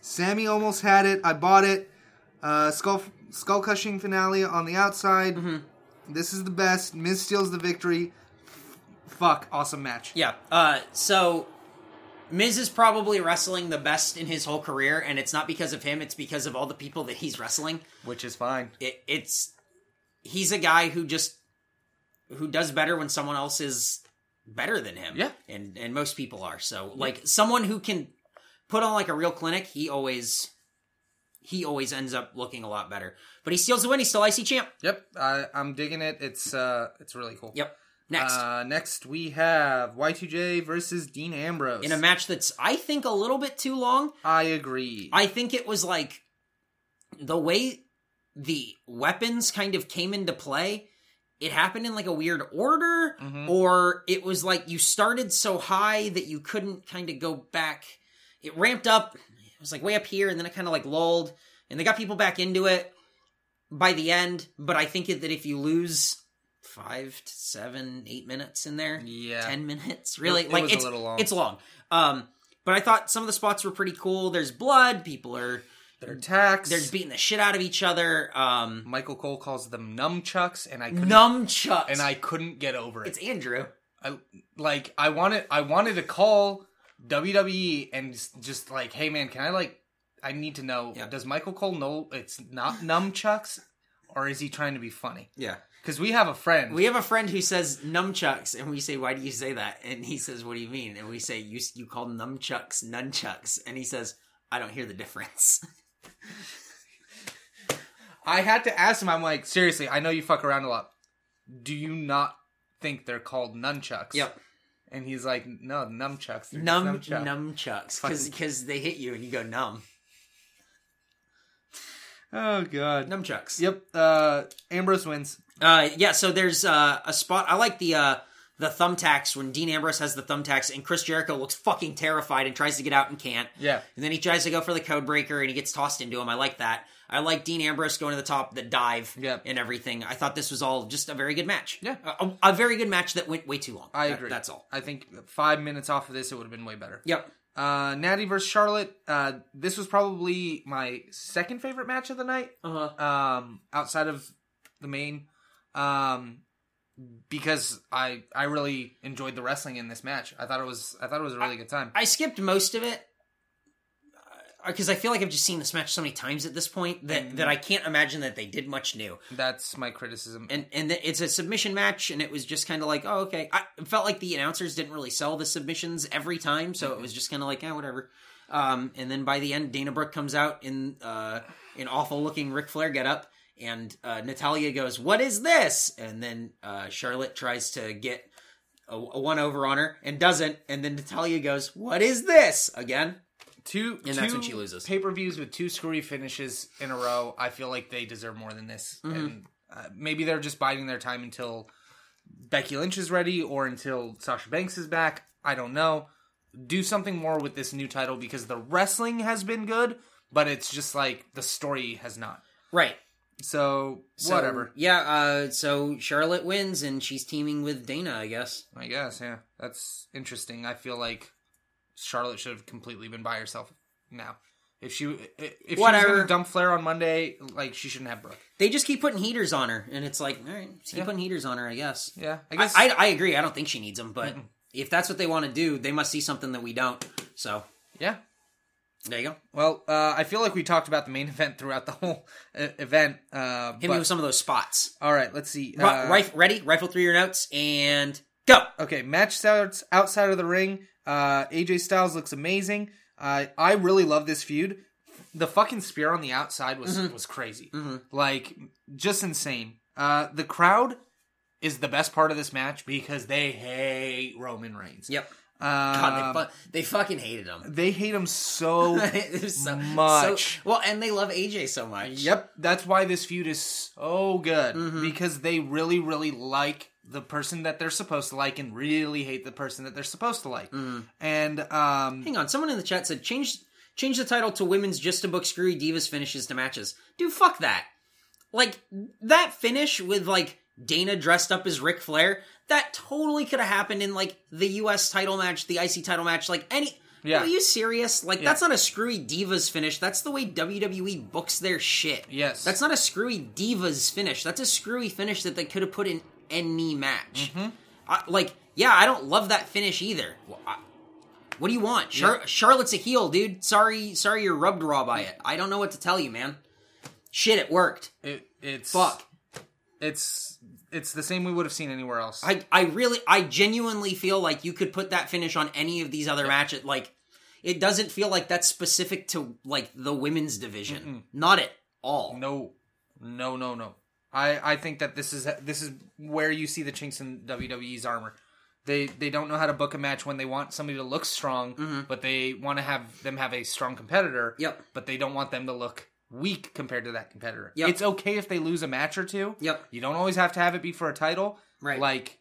Sammy almost had it. I bought it. Skull crushing finale on the outside. Mm-hmm. This is the best. Miz steals the victory. Fuck, awesome match. Yeah. So Miz is probably wrestling the best in his whole career, and it's not because of him, it's because of all the people that he's wrestling. Which is fine. He's a guy who does better when someone else is better than him. Yeah. And most people are. So, like, someone who can put on, like, a real clinic, he always ends up looking a lot better. But he steals the win. He's still IC champ. Yep. I'm digging it. It's really cool. Yep. Next. Next we have Y2J versus Dean Ambrose. In a match that's, I think, a little bit too long. I agree. I think it was, like, the way the weapons kind of came into play, it happened in, like, a weird order, mm-hmm. or it was, like, you started so high that you couldn't kind of go back. It ramped up. It was, like, way up here, and then it kind of, like, lulled, and they got people back into it by the end, but I think that if you lose 5 to 7, 8 minutes in there. Yeah. 10 minutes. Really? It's a little long. It's long. But I thought some of the spots were pretty cool. There's blood. People are... They're taxed. They're beating the shit out of each other. Michael Cole calls them nunchucks, and I couldn't... Nunchucks! And I couldn't get over it. It's Andrew. I wanted to call WWE and just like, hey man, can I like... I need to know, does Michael Cole know it's not nunchucks? Or is he trying to be funny? Yeah. Because we have a friend. We have a friend who says nunchucks, and we say, why do you say that? And he says, what do you mean? And we say, you call nunchucks nunchucks. And he says, I don't hear the difference. I had to ask him, I'm like, seriously, I know you fuck around a lot. Do you not think they're called nunchucks? Yep. And he's like, no, nunchucks. Nunchucks. Because they hit you and you go numb. Oh, God. Nunchucks. Yep. Ambrose wins. So there's a spot. I like the thumbtacks when Dean Ambrose has the thumbtacks and Chris Jericho looks fucking terrified and tries to get out and can't. Yeah. And then he tries to go for the code breaker and he gets tossed into him. I like that. I like Dean Ambrose going to the top, the dive and everything. I thought this was all just a very good match. Yeah. A very good match that went way too long. I agree. That's all. I think 5 minutes off of this, it would have been way better. Yep. Natty versus Charlotte. This was probably my second favorite match of the night. Uh-huh. Outside of the main... because I really enjoyed the wrestling in this match. I thought it was a really good time. I skipped most of it because I feel like I've just seen this match so many times at this point that I can't imagine that they did much new. That's my criticism. And it's a submission match, and it was just kind of like, oh, okay. It felt like the announcers didn't really sell the submissions every time, so it was just kind of like, whatever. And then by the end, Dana Brooke comes out in an awful looking Ric Flair getup. And Natalia goes, what is this? And then Charlotte tries to get a one over on her and doesn't. And then Natalia goes, what is this? Again. And that's when she loses. Pay-per-views with two screwy finishes in a row. I feel like they deserve more than this. Mm-hmm. And maybe they're just biding their time until Becky Lynch is ready or until Sasha Banks is back. I don't know. Do something more with this new title because the wrestling has been good, but it's just like the story has not. Right. So whatever. Yeah, so Charlotte wins, and she's teaming with Dana, I guess. I guess, yeah. That's interesting. I feel like Charlotte should have completely been by herself now. If she was going to dump Flair on Monday, like, she shouldn't have Brooke. They just keep putting heaters on her, and it's like, all right, keep putting heaters on her, I guess. Yeah, I guess. I agree. I don't think she needs them, but if that's what they want to do, they must see something that we don't, so. Yeah. There you go. Well, I feel like we talked about the main event throughout the whole event. Hit me with some of those spots. All right, let's see. Ready? Rifle through your notes and go. Okay, match starts outside of the ring. AJ Styles looks amazing. I really love this feud. The fucking spear on the outside was crazy. Mm-hmm. Like, just insane. The crowd is the best part of this match because they hate Roman Reigns. Yep. God, they fucking hated him. They hate him so much. So, well, and they love AJ so much. Yep, that's why this feud is so good. Mm-hmm. Because they really, really like the person that they're supposed to like and really hate the person that they're supposed to like. Mm-hmm. And, hang on, someone in the chat said, change the title to Women's Just to Book Screwy Divas Finishes to Matches. Dude, fuck that. Like, that finish with, like, Dana dressed up as Ric Flair, that totally could have happened in, like, the U.S. title match, the IC title match, like, any... Yeah. Are you serious? Like, that's not a screwy Divas finish. That's the way WWE books their shit. Yes. That's not a screwy Divas finish. That's a screwy finish that they could have put in any match. Mm-hmm. I don't love that finish either. Well, what do you want? Charlotte's a heel, dude. Sorry you're rubbed raw by it. I don't know what to tell you, man. Shit, it worked. It's the same we would have seen anywhere else. I genuinely feel like you could put that finish on any of these other matches. Like, it doesn't feel like that's specific to, like, the women's division. Mm-mm. Not at all. No. I think that this is where you see the chinks in WWE's armor. They don't know how to book a match when they want somebody to look strong, mm-hmm. but they want to have them have a strong competitor, yep. but they don't want them to look weak compared to that competitor. Yep. It's okay if they lose a match or two. Yep. You don't always have to have it be for a title. Right. Like,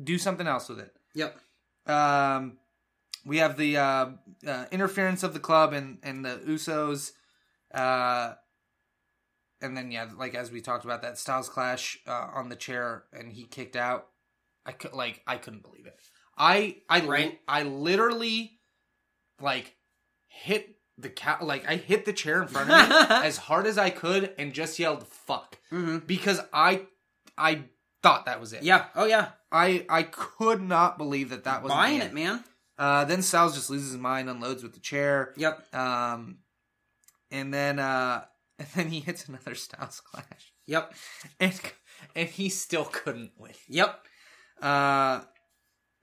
do something else with it. Yep. We have the interference of the club and the Usos. And then, as we talked about, that Styles Clash on the chair, and he kicked out. I couldn't believe it. I literally, hit the couch. I hit the chair in front of me as hard as I could and just yelled, fuck. Mm-hmm. Because I thought that was it. Yeah. Oh, yeah. I could not believe that was buying it, man. Then Styles just loses his mind, unloads with the chair. Yep. And then he hits another Styles Clash. Yep. And he still couldn't win. Yep.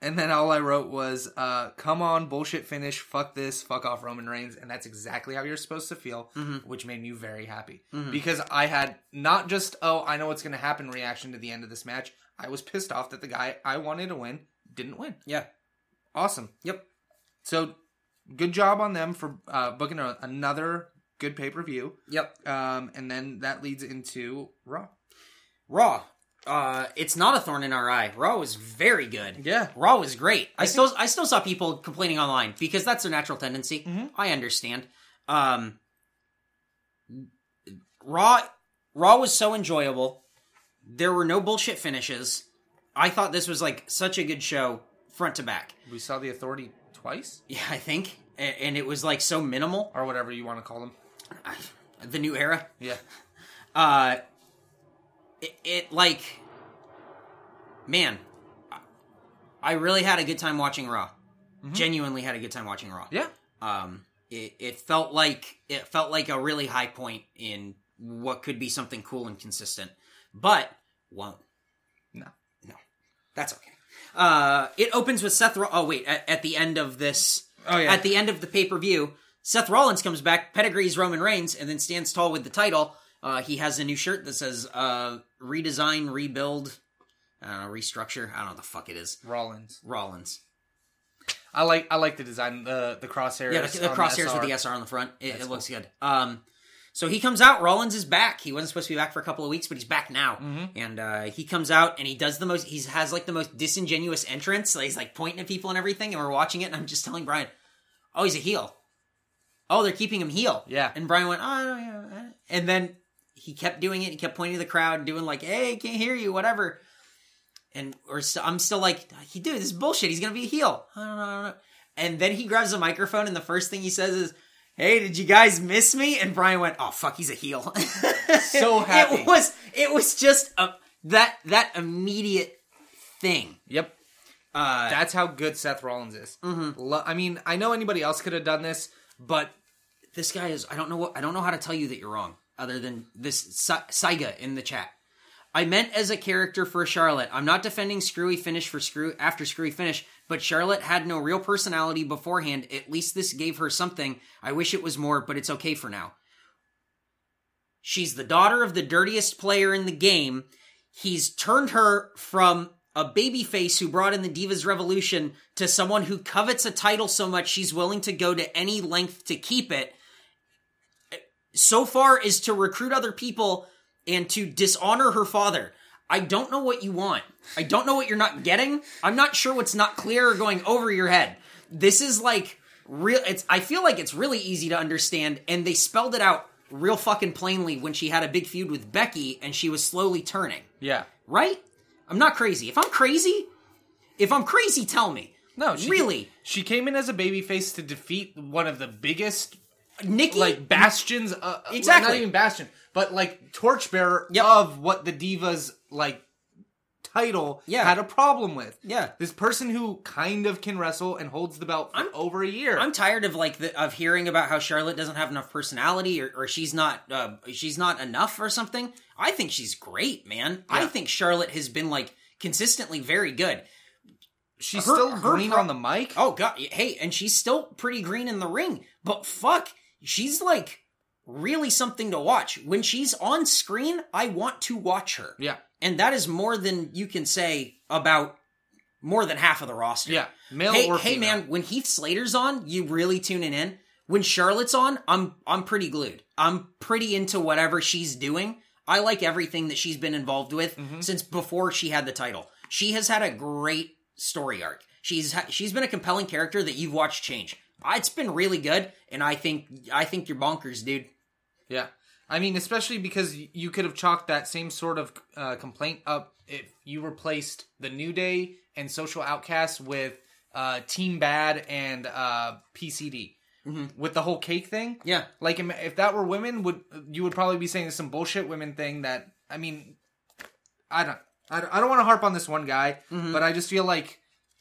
And then all I wrote was, come on, bullshit finish, fuck this, fuck off Roman Reigns. And that's exactly how you're supposed to feel, mm-hmm. which made me very happy. Mm-hmm. Because I had not just, oh, I know what's going to happen reaction to the end of this match. I was pissed off that the guy I wanted to win didn't win. Yeah. Awesome. Yep. So, good job on them for booking another good pay-per-view. Yep. And then that leads into Raw. It's not a thorn in our eye. Raw was very good. Yeah. Raw was great. I still saw people complaining online because that's their natural tendency. Mm-hmm. I understand. Raw was so enjoyable. There were no bullshit finishes. I thought this was such a good show front to back. We saw the Authority twice? Yeah, I think. And it was so minimal. Or whatever you want to call them. The new era. Yeah. Man, I really had a good time watching Raw. Mm-hmm. Genuinely had a good time watching Raw. Yeah. It felt like a really high point in what could be something cool and consistent, but won't. No, that's okay. It opens with Seth. At the end of this. Oh yeah. At the end of the pay-per-view, Seth Rollins comes back, pedigrees Roman Reigns, and then stands tall with the title. He has a new shirt that says, redesign, rebuild, restructure. I don't know what the fuck it is. Rollins. I like the design, the crosshairs. Yeah, the crosshairs with the SR on the front. It looks good. So he comes out, Rollins is back. He wasn't supposed to be back for a couple of weeks, but he's back now. Mm-hmm. And, he comes out and he does the most disingenuous entrance. He's pointing at people and everything, and we're watching it, and I'm just telling Brian, oh, he's a heel. Oh, they're keeping him heel. Yeah. And Brian went, oh, yeah. And then he kept doing it. He kept pointing to the crowd, doing hey, can't hear you, whatever. And I'm still dude, this is bullshit. He's going to be a heel. I don't know. And then he grabs a microphone, and the first thing he says is, hey, did you guys miss me? And Brian went, oh, fuck, he's a heel. So happy. It was just that immediate thing. Yep. That's how good Seth Rollins is. Mm-hmm. I know anybody else could have done this, but this guy is, I don't know how to tell you that you're wrong. Other than this Saiga in the chat. I meant as a character for Charlotte. I'm not defending screwy finish after screwy finish, but Charlotte had no real personality beforehand. At least this gave her something. I wish it was more, but it's okay for now. She's the daughter of the dirtiest player in the game. He's turned her from a babyface who brought in the Divas Revolution to someone who covets a title so much she's willing to go to any length to keep it. So far is to recruit other people and to dishonor her father. I don't know what you want. I don't know what you're not getting. I'm not sure what's not clear or going over your head. This is real. I feel like it's really easy to understand, and they spelled it out real fucking plainly when she had a big feud with Becky and she was slowly turning. Yeah. Right? I'm not crazy. If I'm crazy, tell me. No, she came in as a babyface to defeat one of the biggest bastions. Exactly, not even bastion, but like torchbearer of what the Divas title had a problem with. Yeah, this person who kind of can wrestle and holds the belt for over a year. I'm tired of of hearing about how Charlotte doesn't have enough personality or she's not enough or something. I think she's great, man. Yeah. I think Charlotte has been consistently very good. She's still green on the mic. Oh god, hey, and she's still pretty green in the ring. But fuck, she's really something to watch. When she's on screen, I want to watch her. Yeah. And that is more than you can say about more than half of the roster. Yeah. Hey man, when Heath Slater's on, you really tuning in. When Charlotte's on, I'm pretty glued. I'm pretty into whatever she's doing. I like everything that she's been involved with since before she had the title. She has had a great story arc. She's been a compelling character that you've watched change. It's been really good, and I think you're bonkers, dude. Yeah. I mean, especially because you could have chalked that same sort of complaint up if you replaced the New Day and Social Outcasts with Team Bad and PCD with the whole cake thing. Yeah, if that were women, would probably be saying some bullshit women thing that I mean, I don't want to harp on this one guy, but I just feel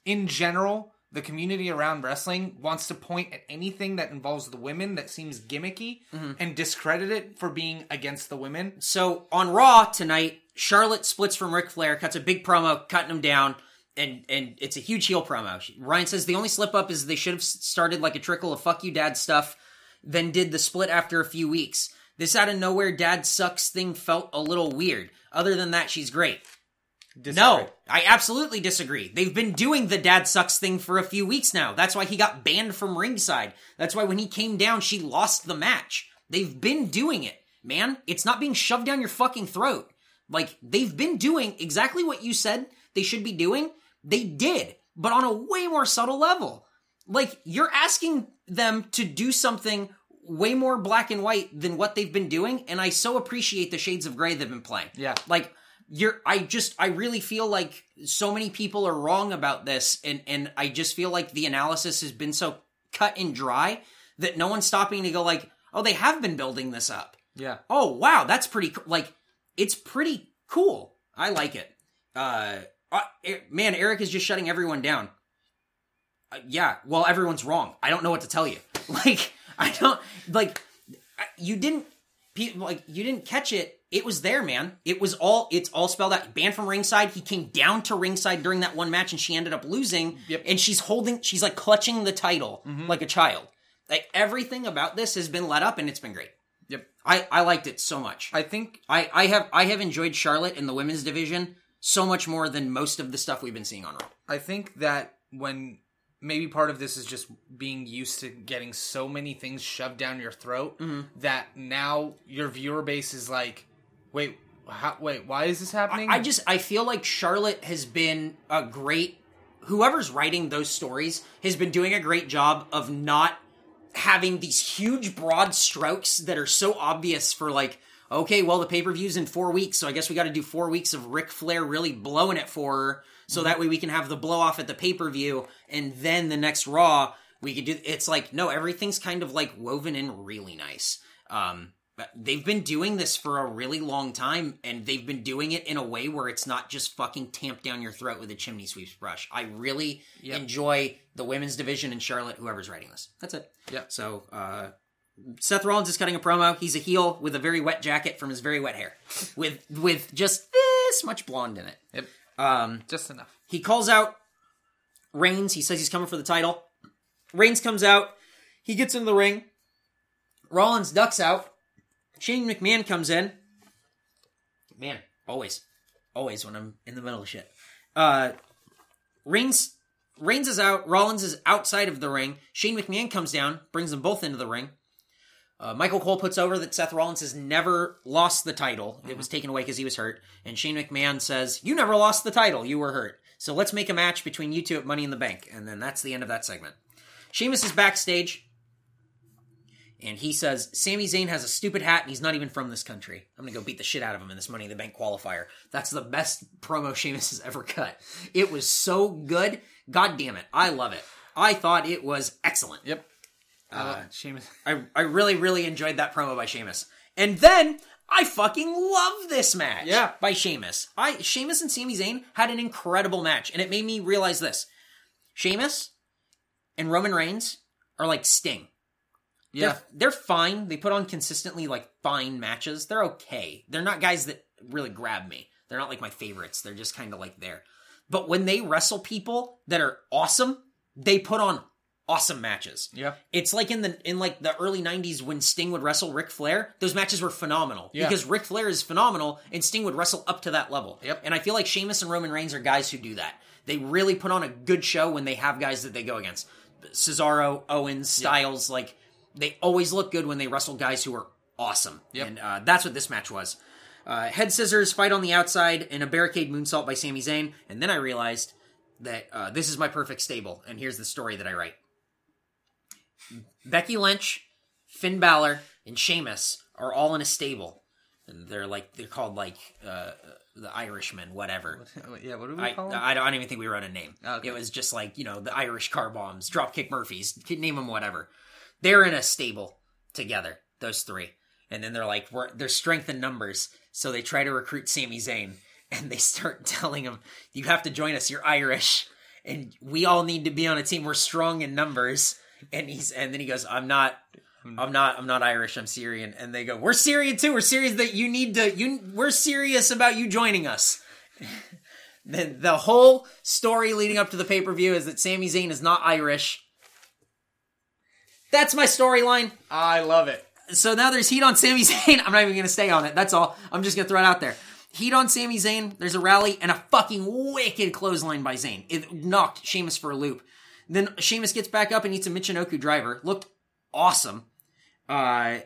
in general, the community around wrestling wants to point at anything that involves the women that seems gimmicky and discredit it for being against the women. So on Raw tonight, Charlotte splits from Ric Flair, cuts a big promo, cutting him down, and it's a huge heel promo. Ryan says the only slip up is they should have started a trickle of fuck you dad stuff, then did the split after a few weeks. This out of nowhere dad sucks thing felt a little weird. Other than that, she's great. Disagree. No, I absolutely disagree. They've been doing the dad sucks thing for a few weeks now. That's why he got banned from ringside. That's why when he came down, she lost the match. They've been doing it, man. It's not being shoved down your fucking throat. They've been doing exactly what you said they should be doing. They did, but on a way more subtle level. You're asking them to do something way more black and white than what they've been doing, and I so appreciate the shades of gray they've been playing. Yeah. I really feel like so many people are wrong about this, and I just feel like the analysis has been so cut and dry that no one's stopping to go oh, they have been building this up. Yeah. Oh, wow, that's pretty, it's pretty cool. I like it. Man, Eric is just shutting everyone down. Yeah, well, everyone's wrong. I don't know what to tell you. You didn't catch it. It was there, man. It's all spelled out. Banned from ringside. He came down to ringside during that one match and she ended up losing. Yep. And she's clutching the title like a child. Everything about this has been let up and it's been great. Yep. I liked it so much. I think I have enjoyed Charlotte in the women's division so much more than most of the stuff we've been seeing on Raw. I think that when maybe part of this is just being used to getting so many things shoved down your throat that now your viewer base is wait, why is this happening? I feel like Charlotte has been a great... Whoever's writing those stories has been doing a great job of not having these huge, broad strokes that are so obvious for okay, well, the pay-per-view's in 4 weeks, so I guess we got to do 4 weeks of Ric Flair really blowing it for her, so that way we can have the blow-off at the pay-per-view, and then the next Raw, we could do... It's no, everything's kind of, woven in really nice. They've been doing this for a really long time, and they've been doing it in a way where it's not just fucking tamped down your throat with a chimney sweeps brush. I really enjoy the women's division in Charlotte, whoever's writing this. That's it. Yeah. So, Seth Rollins is cutting a promo. He's a heel with a very wet jacket from his very wet hair. With just this much blonde in it. Yep. Just enough. He calls out Reigns. He says he's coming for the title. Reigns comes out. He gets into the ring. Rollins ducks out. Shane McMahon comes in. Man, always when I'm in the middle of shit. Reigns is out. Rollins is outside of the ring. Shane McMahon comes down, brings them both into the ring. Michael Cole puts over that Seth Rollins has never lost the title. It was taken away because he was hurt. And Shane McMahon says, "You never lost the title. You were hurt. So let's make a match between you two at Money in the Bank." And then that's the end of that segment. Sheamus is backstage. And he says, Sami Zayn has a stupid hat and he's not even from this country. I'm going to go beat the shit out of him in this Money in the Bank qualifier. That's the best promo Sheamus has ever cut. It was so good. God damn it. I love it. I thought it was excellent. Yep. Sheamus. I really, really enjoyed that promo by Sheamus. And then I fucking love this match by Sheamus. Sheamus and Sami Zayn had an incredible match, and it made me realize this. Sheamus and Roman Reigns are like Sting. Yeah. They're fine. They put on consistently, like, fine matches. They're okay. They're not guys that really grab me. They're not, like, my favorites. They're just kind of, like, there. But when they wrestle people that are awesome, they put on awesome matches. Yeah. It's like in the early 90s when Sting would wrestle Ric Flair, those matches were phenomenal. Yeah. Because Ric Flair is phenomenal, and Sting would wrestle up to that level. Yep. And I feel like Sheamus and Roman Reigns are guys who do that. They really put on a good show when they have guys that they go against. Cesaro, Owens, Styles, like... They always look good when they wrestle guys who are awesome. Yep. And that's what this match was. Head scissors, fight on the outside, and a barricade moonsault by Sami Zayn. And then I realized that this is my perfect stable. And here's the story that I write. Becky Lynch, Finn Balor, and Sheamus are all in a stable. And they're called like the Irishmen, whatever. Yeah, what do we call them? I don't even think we wrote a name. Oh, okay. It was just like, you know, the Irish car bombs, Dropkick Murphys, name them whatever. They're in a stable together, those three. And then they're like, there's strength in numbers. So they try to recruit Sami Zayn. And they start telling him, you have to join us, you're Irish. And we all need to be on a team. We're strong in numbers. And then he goes, I'm not Irish, I'm Syrian. And they go, we're Syrian too. We're serious that you need to, we're serious about you joining us. Then the whole story leading up to the pay-per-view is that Sami Zayn is not Irish. That's my storyline. I love it. So now there's heat on Sami Zayn. I'm not even going to stay on it. That's all. I'm just going to throw it out there. Heat on Sami Zayn. There's a rally and a fucking wicked clothesline by Zayn. It knocked Sheamus for a loop. Then Sheamus gets back up and eats a Michinoku driver. Looked awesome. There's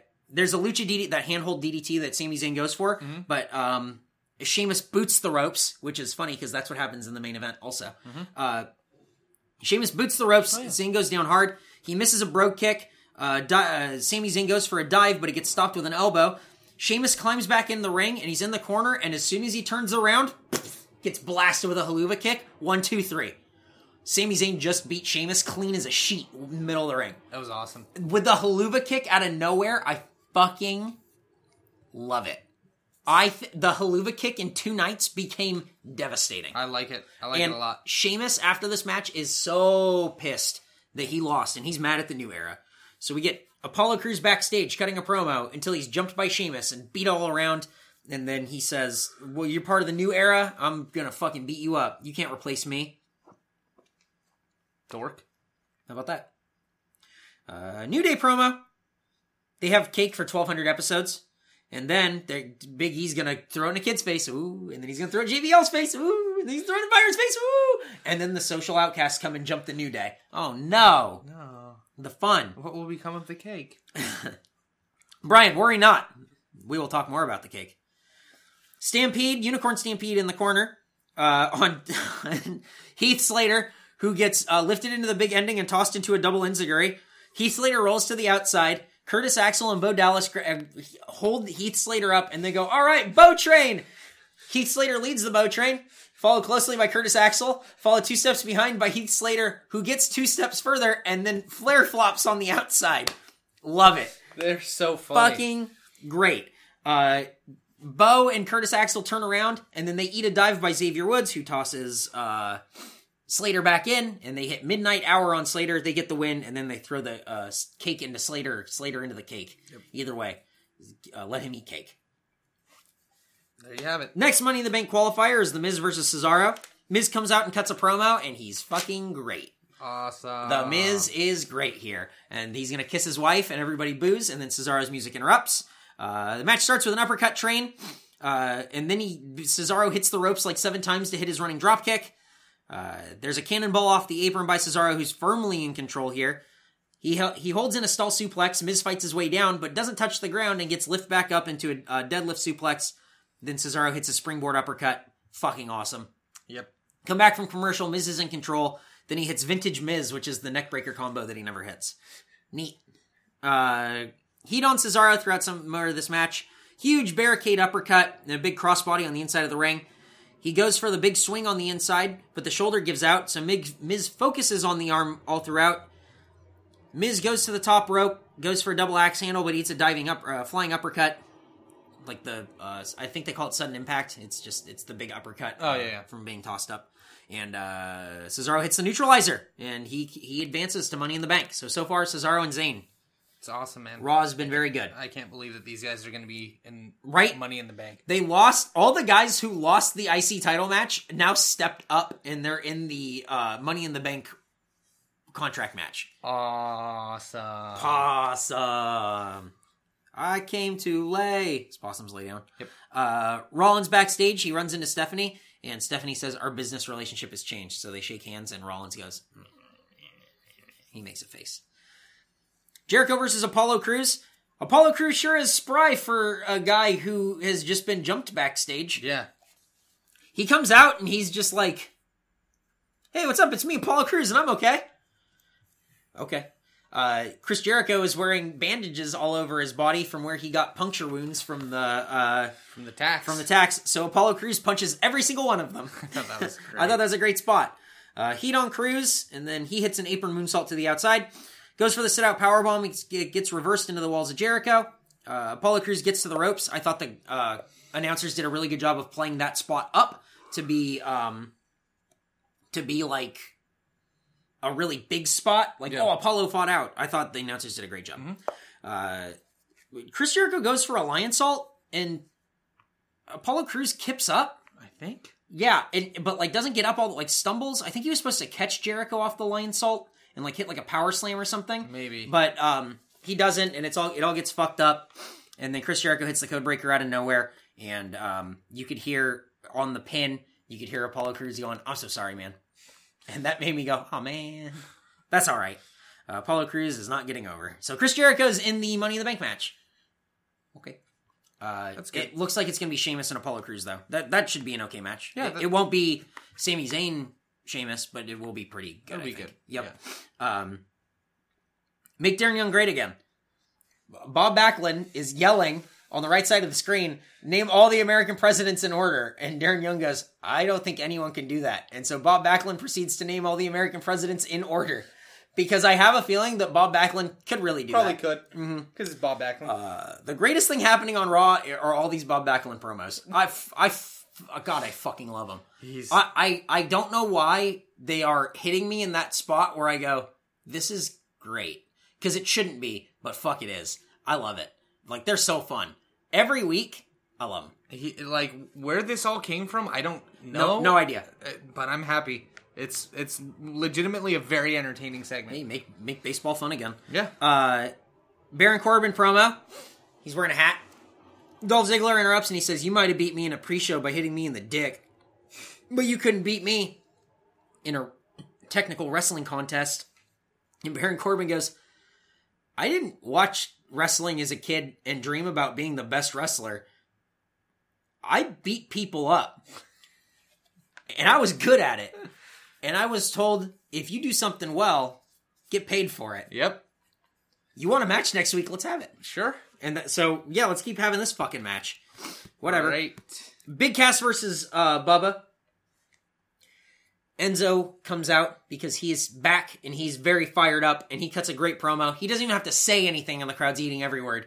a Lucha DDT, that handhold DDT that Sami Zayn goes for. Mm-hmm. But Sheamus boots the ropes, which is funny because that's what happens in the main event also. Mm-hmm. Sheamus boots the ropes. Oh, yeah. Zayn goes down hard. He misses a brogue kick. Sami Zayn goes for a dive, but it gets stopped with an elbow. Sheamus climbs back in the ring, and he's in the corner, and as soon as he turns around, gets blasted with a haluva kick. 1, 2, 3. Sami Zayn just beat Sheamus clean as a sheet in the middle of the ring. That was awesome. With the haluva kick out of nowhere, I fucking love it. The haluva kick in 2 nights became devastating. I like it. I like it a lot. Sheamus, after this match, is so pissed that he lost, and he's mad at the New Era. So we get Apollo Crews backstage cutting a promo until he's jumped by Sheamus and beat all around, and then he says, well, you're part of the New Era, I'm gonna fucking beat you up. You can't replace me. Dork. How about that? New Day promo. They have cake for 1,200 episodes, and then Big E's gonna throw it in a kid's face, ooh, and then he's gonna throw it in JBL's face, ooh. And he's throwing fire in his face. Woo! And then the social outcasts come and jump the New Day. Oh, no. No. The fun. What will become of the cake? Brian, worry not. We will talk more about the cake. Stampede, Unicorn Stampede in the corner. On Heath Slater, who gets lifted into the big ending and tossed into a double enziguri. Heath Slater rolls to the outside. Curtis Axel and Bo Dallas hold Heath Slater up, and they go, all right, Bo Train! Heath Slater leads the Bo Train. Followed closely by Curtis Axel, followed 2 steps behind by Heath Slater, who gets 2 steps further and then flare flops on the outside. Love it. They're so funny. Fucking great. Bo and Curtis Axel turn around, and then they eat a dive by Xavier Woods, who tosses Slater back in, and they hit midnight hour on Slater. They get the win, and then they throw the cake into Slater, Slater into the cake. Yep. Either way, let him eat cake. There you have it. Next Money in the Bank qualifier is The Miz versus Cesaro. Miz comes out and cuts a promo, and he's fucking great. Awesome. The Miz is great here. And he's going to kiss his wife, and everybody boos, and then Cesaro's music interrupts. The match starts with an uppercut train, and then Cesaro hits the ropes like 7 times to hit his running dropkick. There's a cannonball off the apron by Cesaro, who's firmly in control here. He holds in a stall suplex. Miz fights his way down, but doesn't touch the ground and gets lifted back up into a deadlift suplex. Then Cesaro hits a springboard uppercut. Fucking awesome. Yep. Come back from commercial. Miz is in control. Then he hits vintage Miz, which is the neckbreaker combo that he never hits. Neat. Heat on Cesaro throughout some more of this match. Huge barricade uppercut and a big crossbody on the inside of the ring. He goes for the big swing on the inside, but the shoulder gives out, so Miz focuses on the arm all throughout. Miz goes to the top rope, goes for a double axe handle, but eats a flying uppercut. Like the, I think they call it sudden impact. It's the big uppercut from being tossed up. And Cesaro hits the neutralizer, and he advances to Money in the Bank. So far, Cesaro and Zayn. It's awesome, man. Raw has been very good. I can't believe that these guys are going to be in Money in the Bank. They lost, all the guys who lost the IC title match now stepped up, and they're in the Money in the Bank contract match. Awesome. I came to lay. It's Possum's lay down. Yep. Rollins backstage, he runs into Stephanie, and Stephanie says, our business relationship has changed. So they shake hands, and Rollins goes, he makes a face. Jericho versus Apollo Crews. Apollo Crews sure is spry for a guy who has just been jumped backstage. Yeah. He comes out and he's just like, hey, what's up? It's me, Apollo Crews, and I'm okay. Okay. Chris Jericho is wearing bandages all over his body from where he got puncture wounds from the tax. So Apollo Crews punches every single one of them. I thought that was a great spot. Heat on Crews, and then he hits an apron moonsault to the outside. Goes for the sit-out powerbomb. It gets reversed into the walls of Jericho. Apollo Crews gets to the ropes. I thought the announcers did a really good job of playing that spot up to be like a really big spot. Like, Apollo fought out. I thought the announcers did a great job. Mm-hmm. Chris Jericho goes for a lion salt, and Apollo Crews kips up, I think. Yeah, but doesn't get up stumbles. I think he was supposed to catch Jericho off the lion salt. And hit a power slam or something. Maybe. But he doesn't, and it all gets fucked up. And then Chris Jericho hits the code breaker out of nowhere. And you could hear on the pin, Apollo Crews going, I'm so sorry, man. And that made me go, oh, man. That's all right. Apollo Crews is not getting over. So Chris Jericho's in the Money in the Bank match. Okay. That's good. It looks like it's going to be Sheamus and Apollo Crews, though. That should be an okay match. Yeah, it won't be Sami Zayn Sheamus, but it will be pretty good. It'll be good. Yep. Yeah. Make Darren Young great again. Bob Backlund is yelling on the right side of the screen, name all the American presidents in order. And Darren Young goes, I don't think anyone can do that. And so Bob Backlund proceeds to name all the American presidents in order. Because I have a feeling that Bob Backlund could really do that. Probably could. Because it's Bob Backlund. The greatest thing happening on Raw are all these Bob Backlund promos. God, I fucking love him. I don't know why they are hitting me in that spot where I go, this is great. Because it shouldn't be, but fuck it is. I love it. They're so fun. Every week, I love them. Where this all came from, I don't know. No idea. But I'm happy. It's legitimately a very entertaining segment. Hey, make baseball fun again. Yeah. Baron Corbin promo. He's wearing a hat. Dolph Ziggler interrupts and he says, you might have beat me in a pre-show by hitting me in the dick, but you couldn't beat me in a technical wrestling contest. And Baron Corbin goes, I didn't watch wrestling as a kid and dream about being the best wrestler. I beat people up. And I was good at it. And I was told, if you do something well, get paid for it. Yep. You want a match next week? Let's have it. Sure. And so, let's keep having this fucking match. Whatever. Right. Big Cass versus Bubba. Enzo comes out because he is back and he's very fired up and he cuts a great promo. He doesn't even have to say anything and the crowd's eating every word.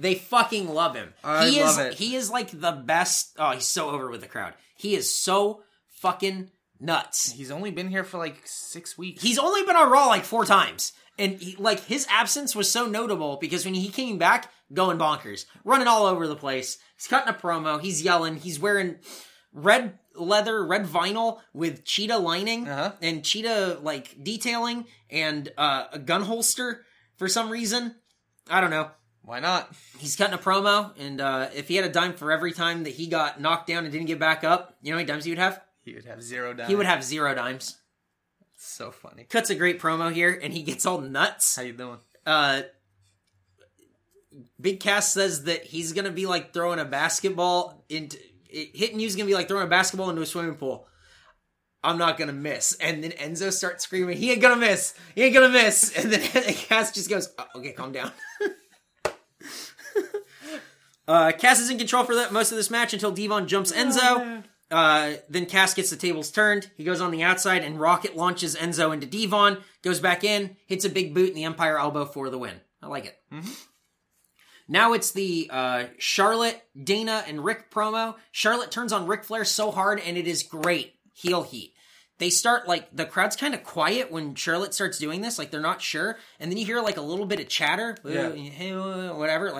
They fucking love him. I love it. He is the best. Oh, he's so over with the crowd. He is so fucking nuts. He's only been here for 6 weeks. He's only been on Raw 4 times. And his absence was so notable because when he came back, going bonkers, running all over the place. He's cutting a promo. He's yelling. He's wearing red leather, red vinyl with cheetah lining and cheetah detailing and a gun holster for some reason. I don't know. Why not? He's cutting a promo, and if he had a dime for every time that he got knocked down and didn't get back up, you know how many dimes he would have? He would have 0 dimes. So funny. Cuts a great promo here, and he gets all nuts. How you doing? Big Cass says that he's gonna be throwing a basketball into hitting you's gonna be throwing a basketball into a swimming pool. I'm not gonna miss. And then Enzo starts screaming, "He ain't gonna miss! He ain't gonna miss!" And then Cass just goes, "Oh, okay, calm down." Cass is in control for most of this match until Devon jumps Enzo. Then Cass gets the tables turned. He goes on the outside and rocket launches Enzo into Devon. Goes back in, hits a big boot and the Empire Elbow for the win. I like it. Mm-hmm. Now it's the Charlotte, Dana, and Rick promo. Charlotte turns on Ric Flair so hard, and it is great heel heat. They start, like, the crowd's kind of quiet when Charlotte starts doing this. Like, they're not sure. And then you hear, like, a little bit of chatter. Yeah. Whatever.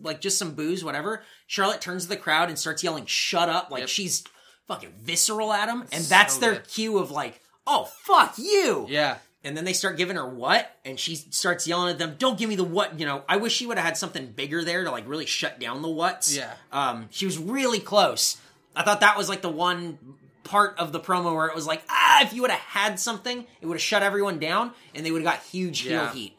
Like just some boos, whatever. Charlotte turns to the crowd and starts yelling, shut up. Like, she's fucking visceral at them. And that's so their cue of, like, oh, fuck you. Yeah. And then they start giving her what? And she starts yelling at them, don't give me the what. You know, I wish she would have had something bigger there to, like, really shut down the whats. Yeah. She was really close. I thought that was, like, the one part of the promo where it was like, if you would have had something, it would have shut everyone down, and they would have got huge heel heat.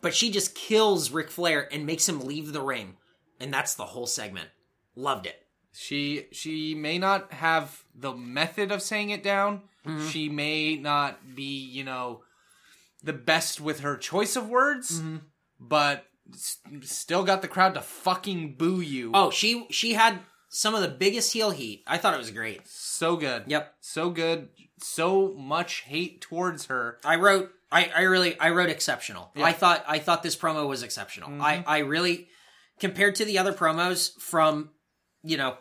But she just kills Ric Flair and makes him leave the ring. And that's the whole segment. Loved it. She may not have the method of saying it down. Mm-hmm. She may not be, you know, the best with her choice of words, mm-hmm. but still got the crowd to fucking boo you. Oh, she had some of the biggest heel heat. I thought it was great. So good. Yep. So good. So much hate towards her. I wrote exceptional. Yeah. I thought this promo was exceptional. Mm-hmm. I really, compared to the other promos from, you know,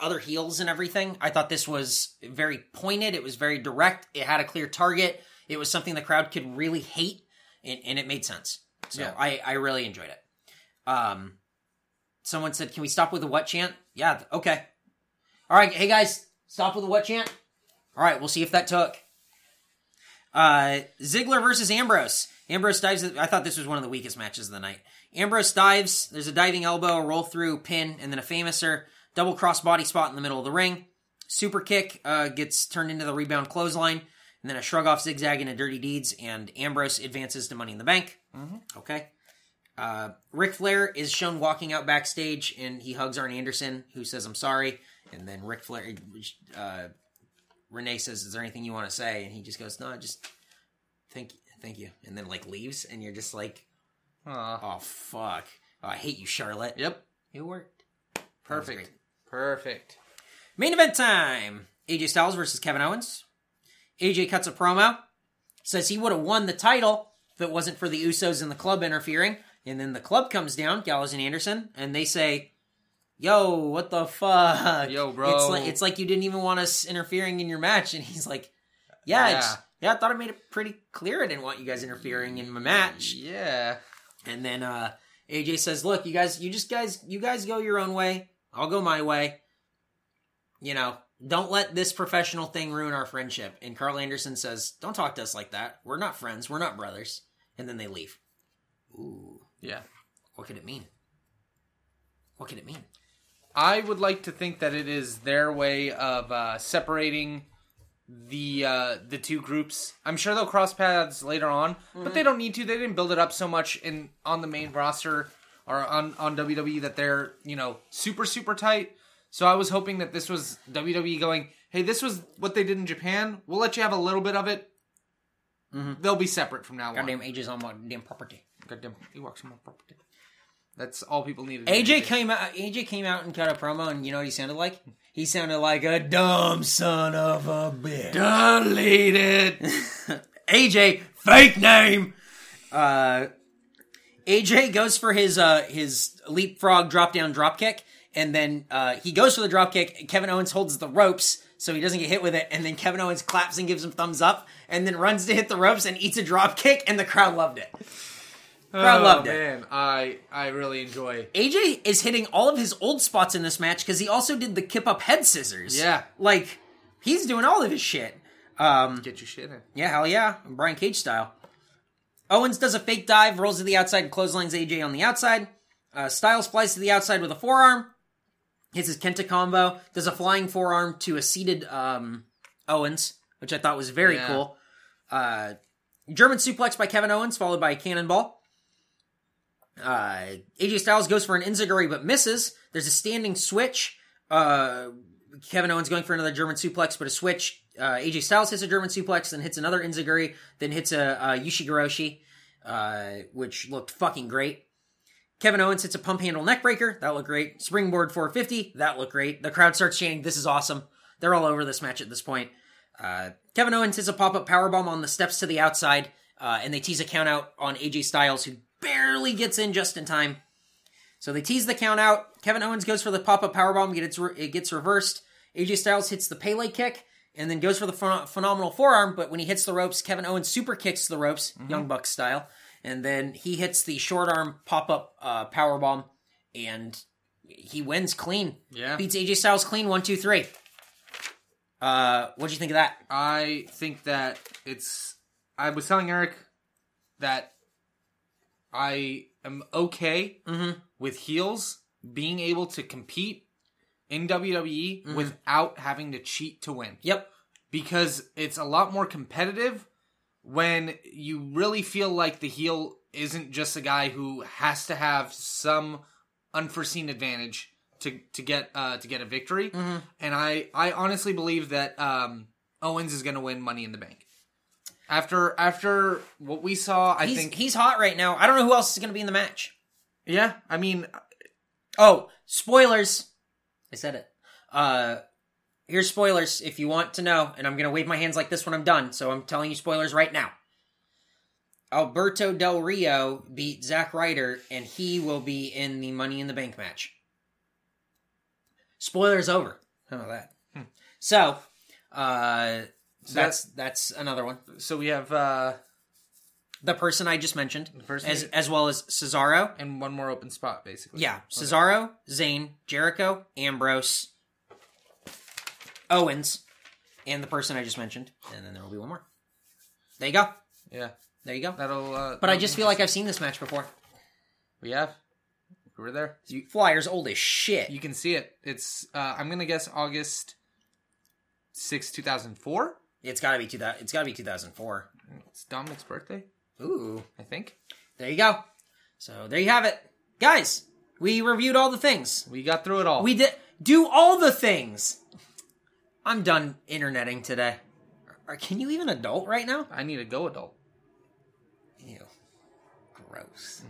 other heels and everything, I thought this was very pointed. It was very direct. It had a clear target. It was something the crowd could really hate, and it made sense. So yeah. I really enjoyed it. Someone said, can we stop with the what chant? Yeah, okay. All right, hey guys, stop with the what chant? All right, we'll see if that took. Ziggler versus Ambrose. Ambrose dives. I thought this was one of the weakest matches of the night. Ambrose dives. There's a diving elbow, a roll through, pin, and then a famouser. Double cross body spot in the middle of the ring. Super kick gets turned into the rebound clothesline. And then a shrug off zigzag and a dirty deeds. And Ambrose advances to Money in the Bank. Mm-hmm. Okay. Ric Flair is shown walking out backstage. And he hugs Arn Anderson, who says, I'm sorry. And then Ric Flair... Renee says, is there anything you want to say? And he just goes, no, just thank you. And then, like, leaves. And you're just like, aww. Oh, fuck. Oh, I hate you, Charlotte. Yep. It worked. Perfect. Perfect. Main event time. AJ Styles versus Kevin Owens. AJ cuts a promo, says he would have won the title if it wasn't for the Usos and the club interfering. And then the club comes down, Gallows and Anderson, and they say, yo, what the fuck? Yo, bro. It's like you didn't even want us interfering in your match. And he's like, yeah, I thought I made it pretty clear I didn't want you guys interfering in my match. Yeah. And then AJ says, look, you guys go your own way. I'll go my way. You know, don't let this professional thing ruin our friendship. And Carl Anderson says, don't talk to us like that. We're not friends. We're not brothers. And then they leave. Ooh. Yeah. What could it mean? I would like to think that it is their way of separating the two groups. I'm sure they'll cross paths later on, mm-hmm. but they don't need to. They didn't build it up so much on the main roster or on WWE that they're, you know, super, super tight. So I was hoping that this was WWE going, hey, this was what they did in Japan. We'll let you have a little bit of it. Mm-hmm. They'll be separate from now on. Goddamn AJ's on my damn property. Goddamn, he works on my property. That's all people needed. AJ came out and cut a promo, and you know what he sounded like? He sounded like a dumb son of a bitch. Deleted. AJ, fake name. AJ goes for his leapfrog drop down drop kick, and then he goes for the drop kick. Kevin Owens holds the ropes so he doesn't get hit with it, and then Kevin Owens claps and gives him thumbs up, and then runs to hit the ropes and eats a drop kick, and the crowd loved it. I loved it. Man, I really enjoy. AJ is hitting all of his old spots in this match because he also did the kip up head scissors. Yeah. Like, he's doing all of his shit. Get your shit in. Yeah, hell yeah. Brian Cage style. Owens does a fake dive, rolls to the outside, and clotheslines AJ on the outside. Styles flies to the outside with a forearm. Hits his Kenta combo. Does a flying forearm to a seated Owens, which I thought was very cool. German suplex by Kevin Owens, followed by a cannonball. AJ Styles goes for an enziguri but misses. There's a standing switch. Kevin Owens going for another German suplex, but a switch. AJ Styles hits a German suplex, then hits another enziguri, then hits a Yushigiroshi, which looked fucking great. Kevin Owens hits a pump handle neckbreaker. That looked great. Springboard 450. That looked great. The crowd starts chanting, "This is awesome." They're all over this match at this point. Kevin Owens hits a pop-up powerbomb on the steps to the outside, and they tease a count out on AJ Styles, who barely gets in just in time. So they tease the count out. Kevin Owens goes for the pop-up powerbomb. It gets reversed. AJ Styles hits the Pele kick and then goes for the phenomenal forearm, but when he hits the ropes, Kevin Owens super kicks the ropes, Young Buck style, and then he hits the short arm pop-up powerbomb, and he wins clean. Yeah. Beats AJ Styles clean, 1, 2, 3. What'd you think of that? I think that I was telling Eric that I am okay with heels being able to compete in WWE without having to cheat to win. Yep. Because it's a lot more competitive when you really feel like the heel isn't just a guy who has to have some unforeseen advantage to get a victory. And I honestly believe that Owens is going to win Money in the Bank. After what we saw, I think... He's hot right now. I don't know who else is going to be in the match. Yeah, I mean... Oh, spoilers. I said it. Here's spoilers if you want to know, and I'm going to wave my hands like this when I'm done, so I'm telling you spoilers right now. Alberto Del Rio beat Zack Ryder, and he will be in the Money in the Bank match. Spoilers over. How about that? So, that's another one. So we have the person I just mentioned, as well as Cesaro, and one more open spot, basically. Yeah, Cesaro, Zayn, Jericho, Ambrose, Owens, and the person I just mentioned, and then there will be one more. There you go. Yeah, there you go. That'll. But I just feel like I've seen this match before. We have. We were there. Flyers old as shit. You can see it. It's. I'm gonna guess August 6, 2004. It's gotta be 2000. It's gotta be 2004. It's Dominic's birthday. Ooh, I think. There you go. So there you have it, guys. We reviewed all the things. We got through it all. We did do all the things. I'm done interneting today. Can you even adult right now? I need to go adult. Ew, gross.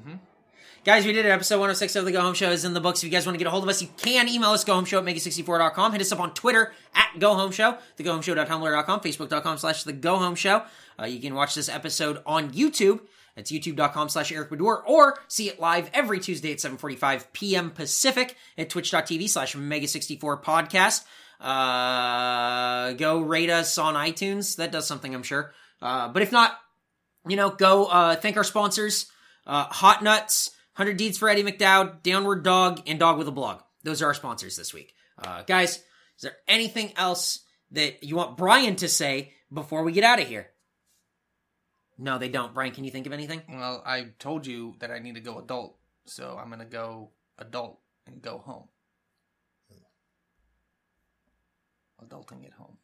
Guys, we did it. Episode 106 of the Go Home Show is in the books. If you guys want to get a hold of us, you can email us, gohomeshow@mega64.com. Hit us up on Twitter, @GoHomeShow, thegohomeshow.tumblr.com, facebook.com/thegohomeshow. You can watch this episode on YouTube. That's youtube.com/Eric Baudour, or see it live every Tuesday at 7:45 p.m. Pacific at twitch.tv/Mega64Podcast. Go rate us on iTunes. That does something, I'm sure. But if not, go thank our sponsors, Hot Nuts, 100 Deeds for Eddie McDowd, Downward Dog, and Dog with a Blog. Those are our sponsors this week. Guys, is there anything else that you want Brian to say before we get out of here? No, they don't. Brian, can you think of anything? Well, I told you that I need to go adult, so I'm going to go adult and go home. Adulting at home.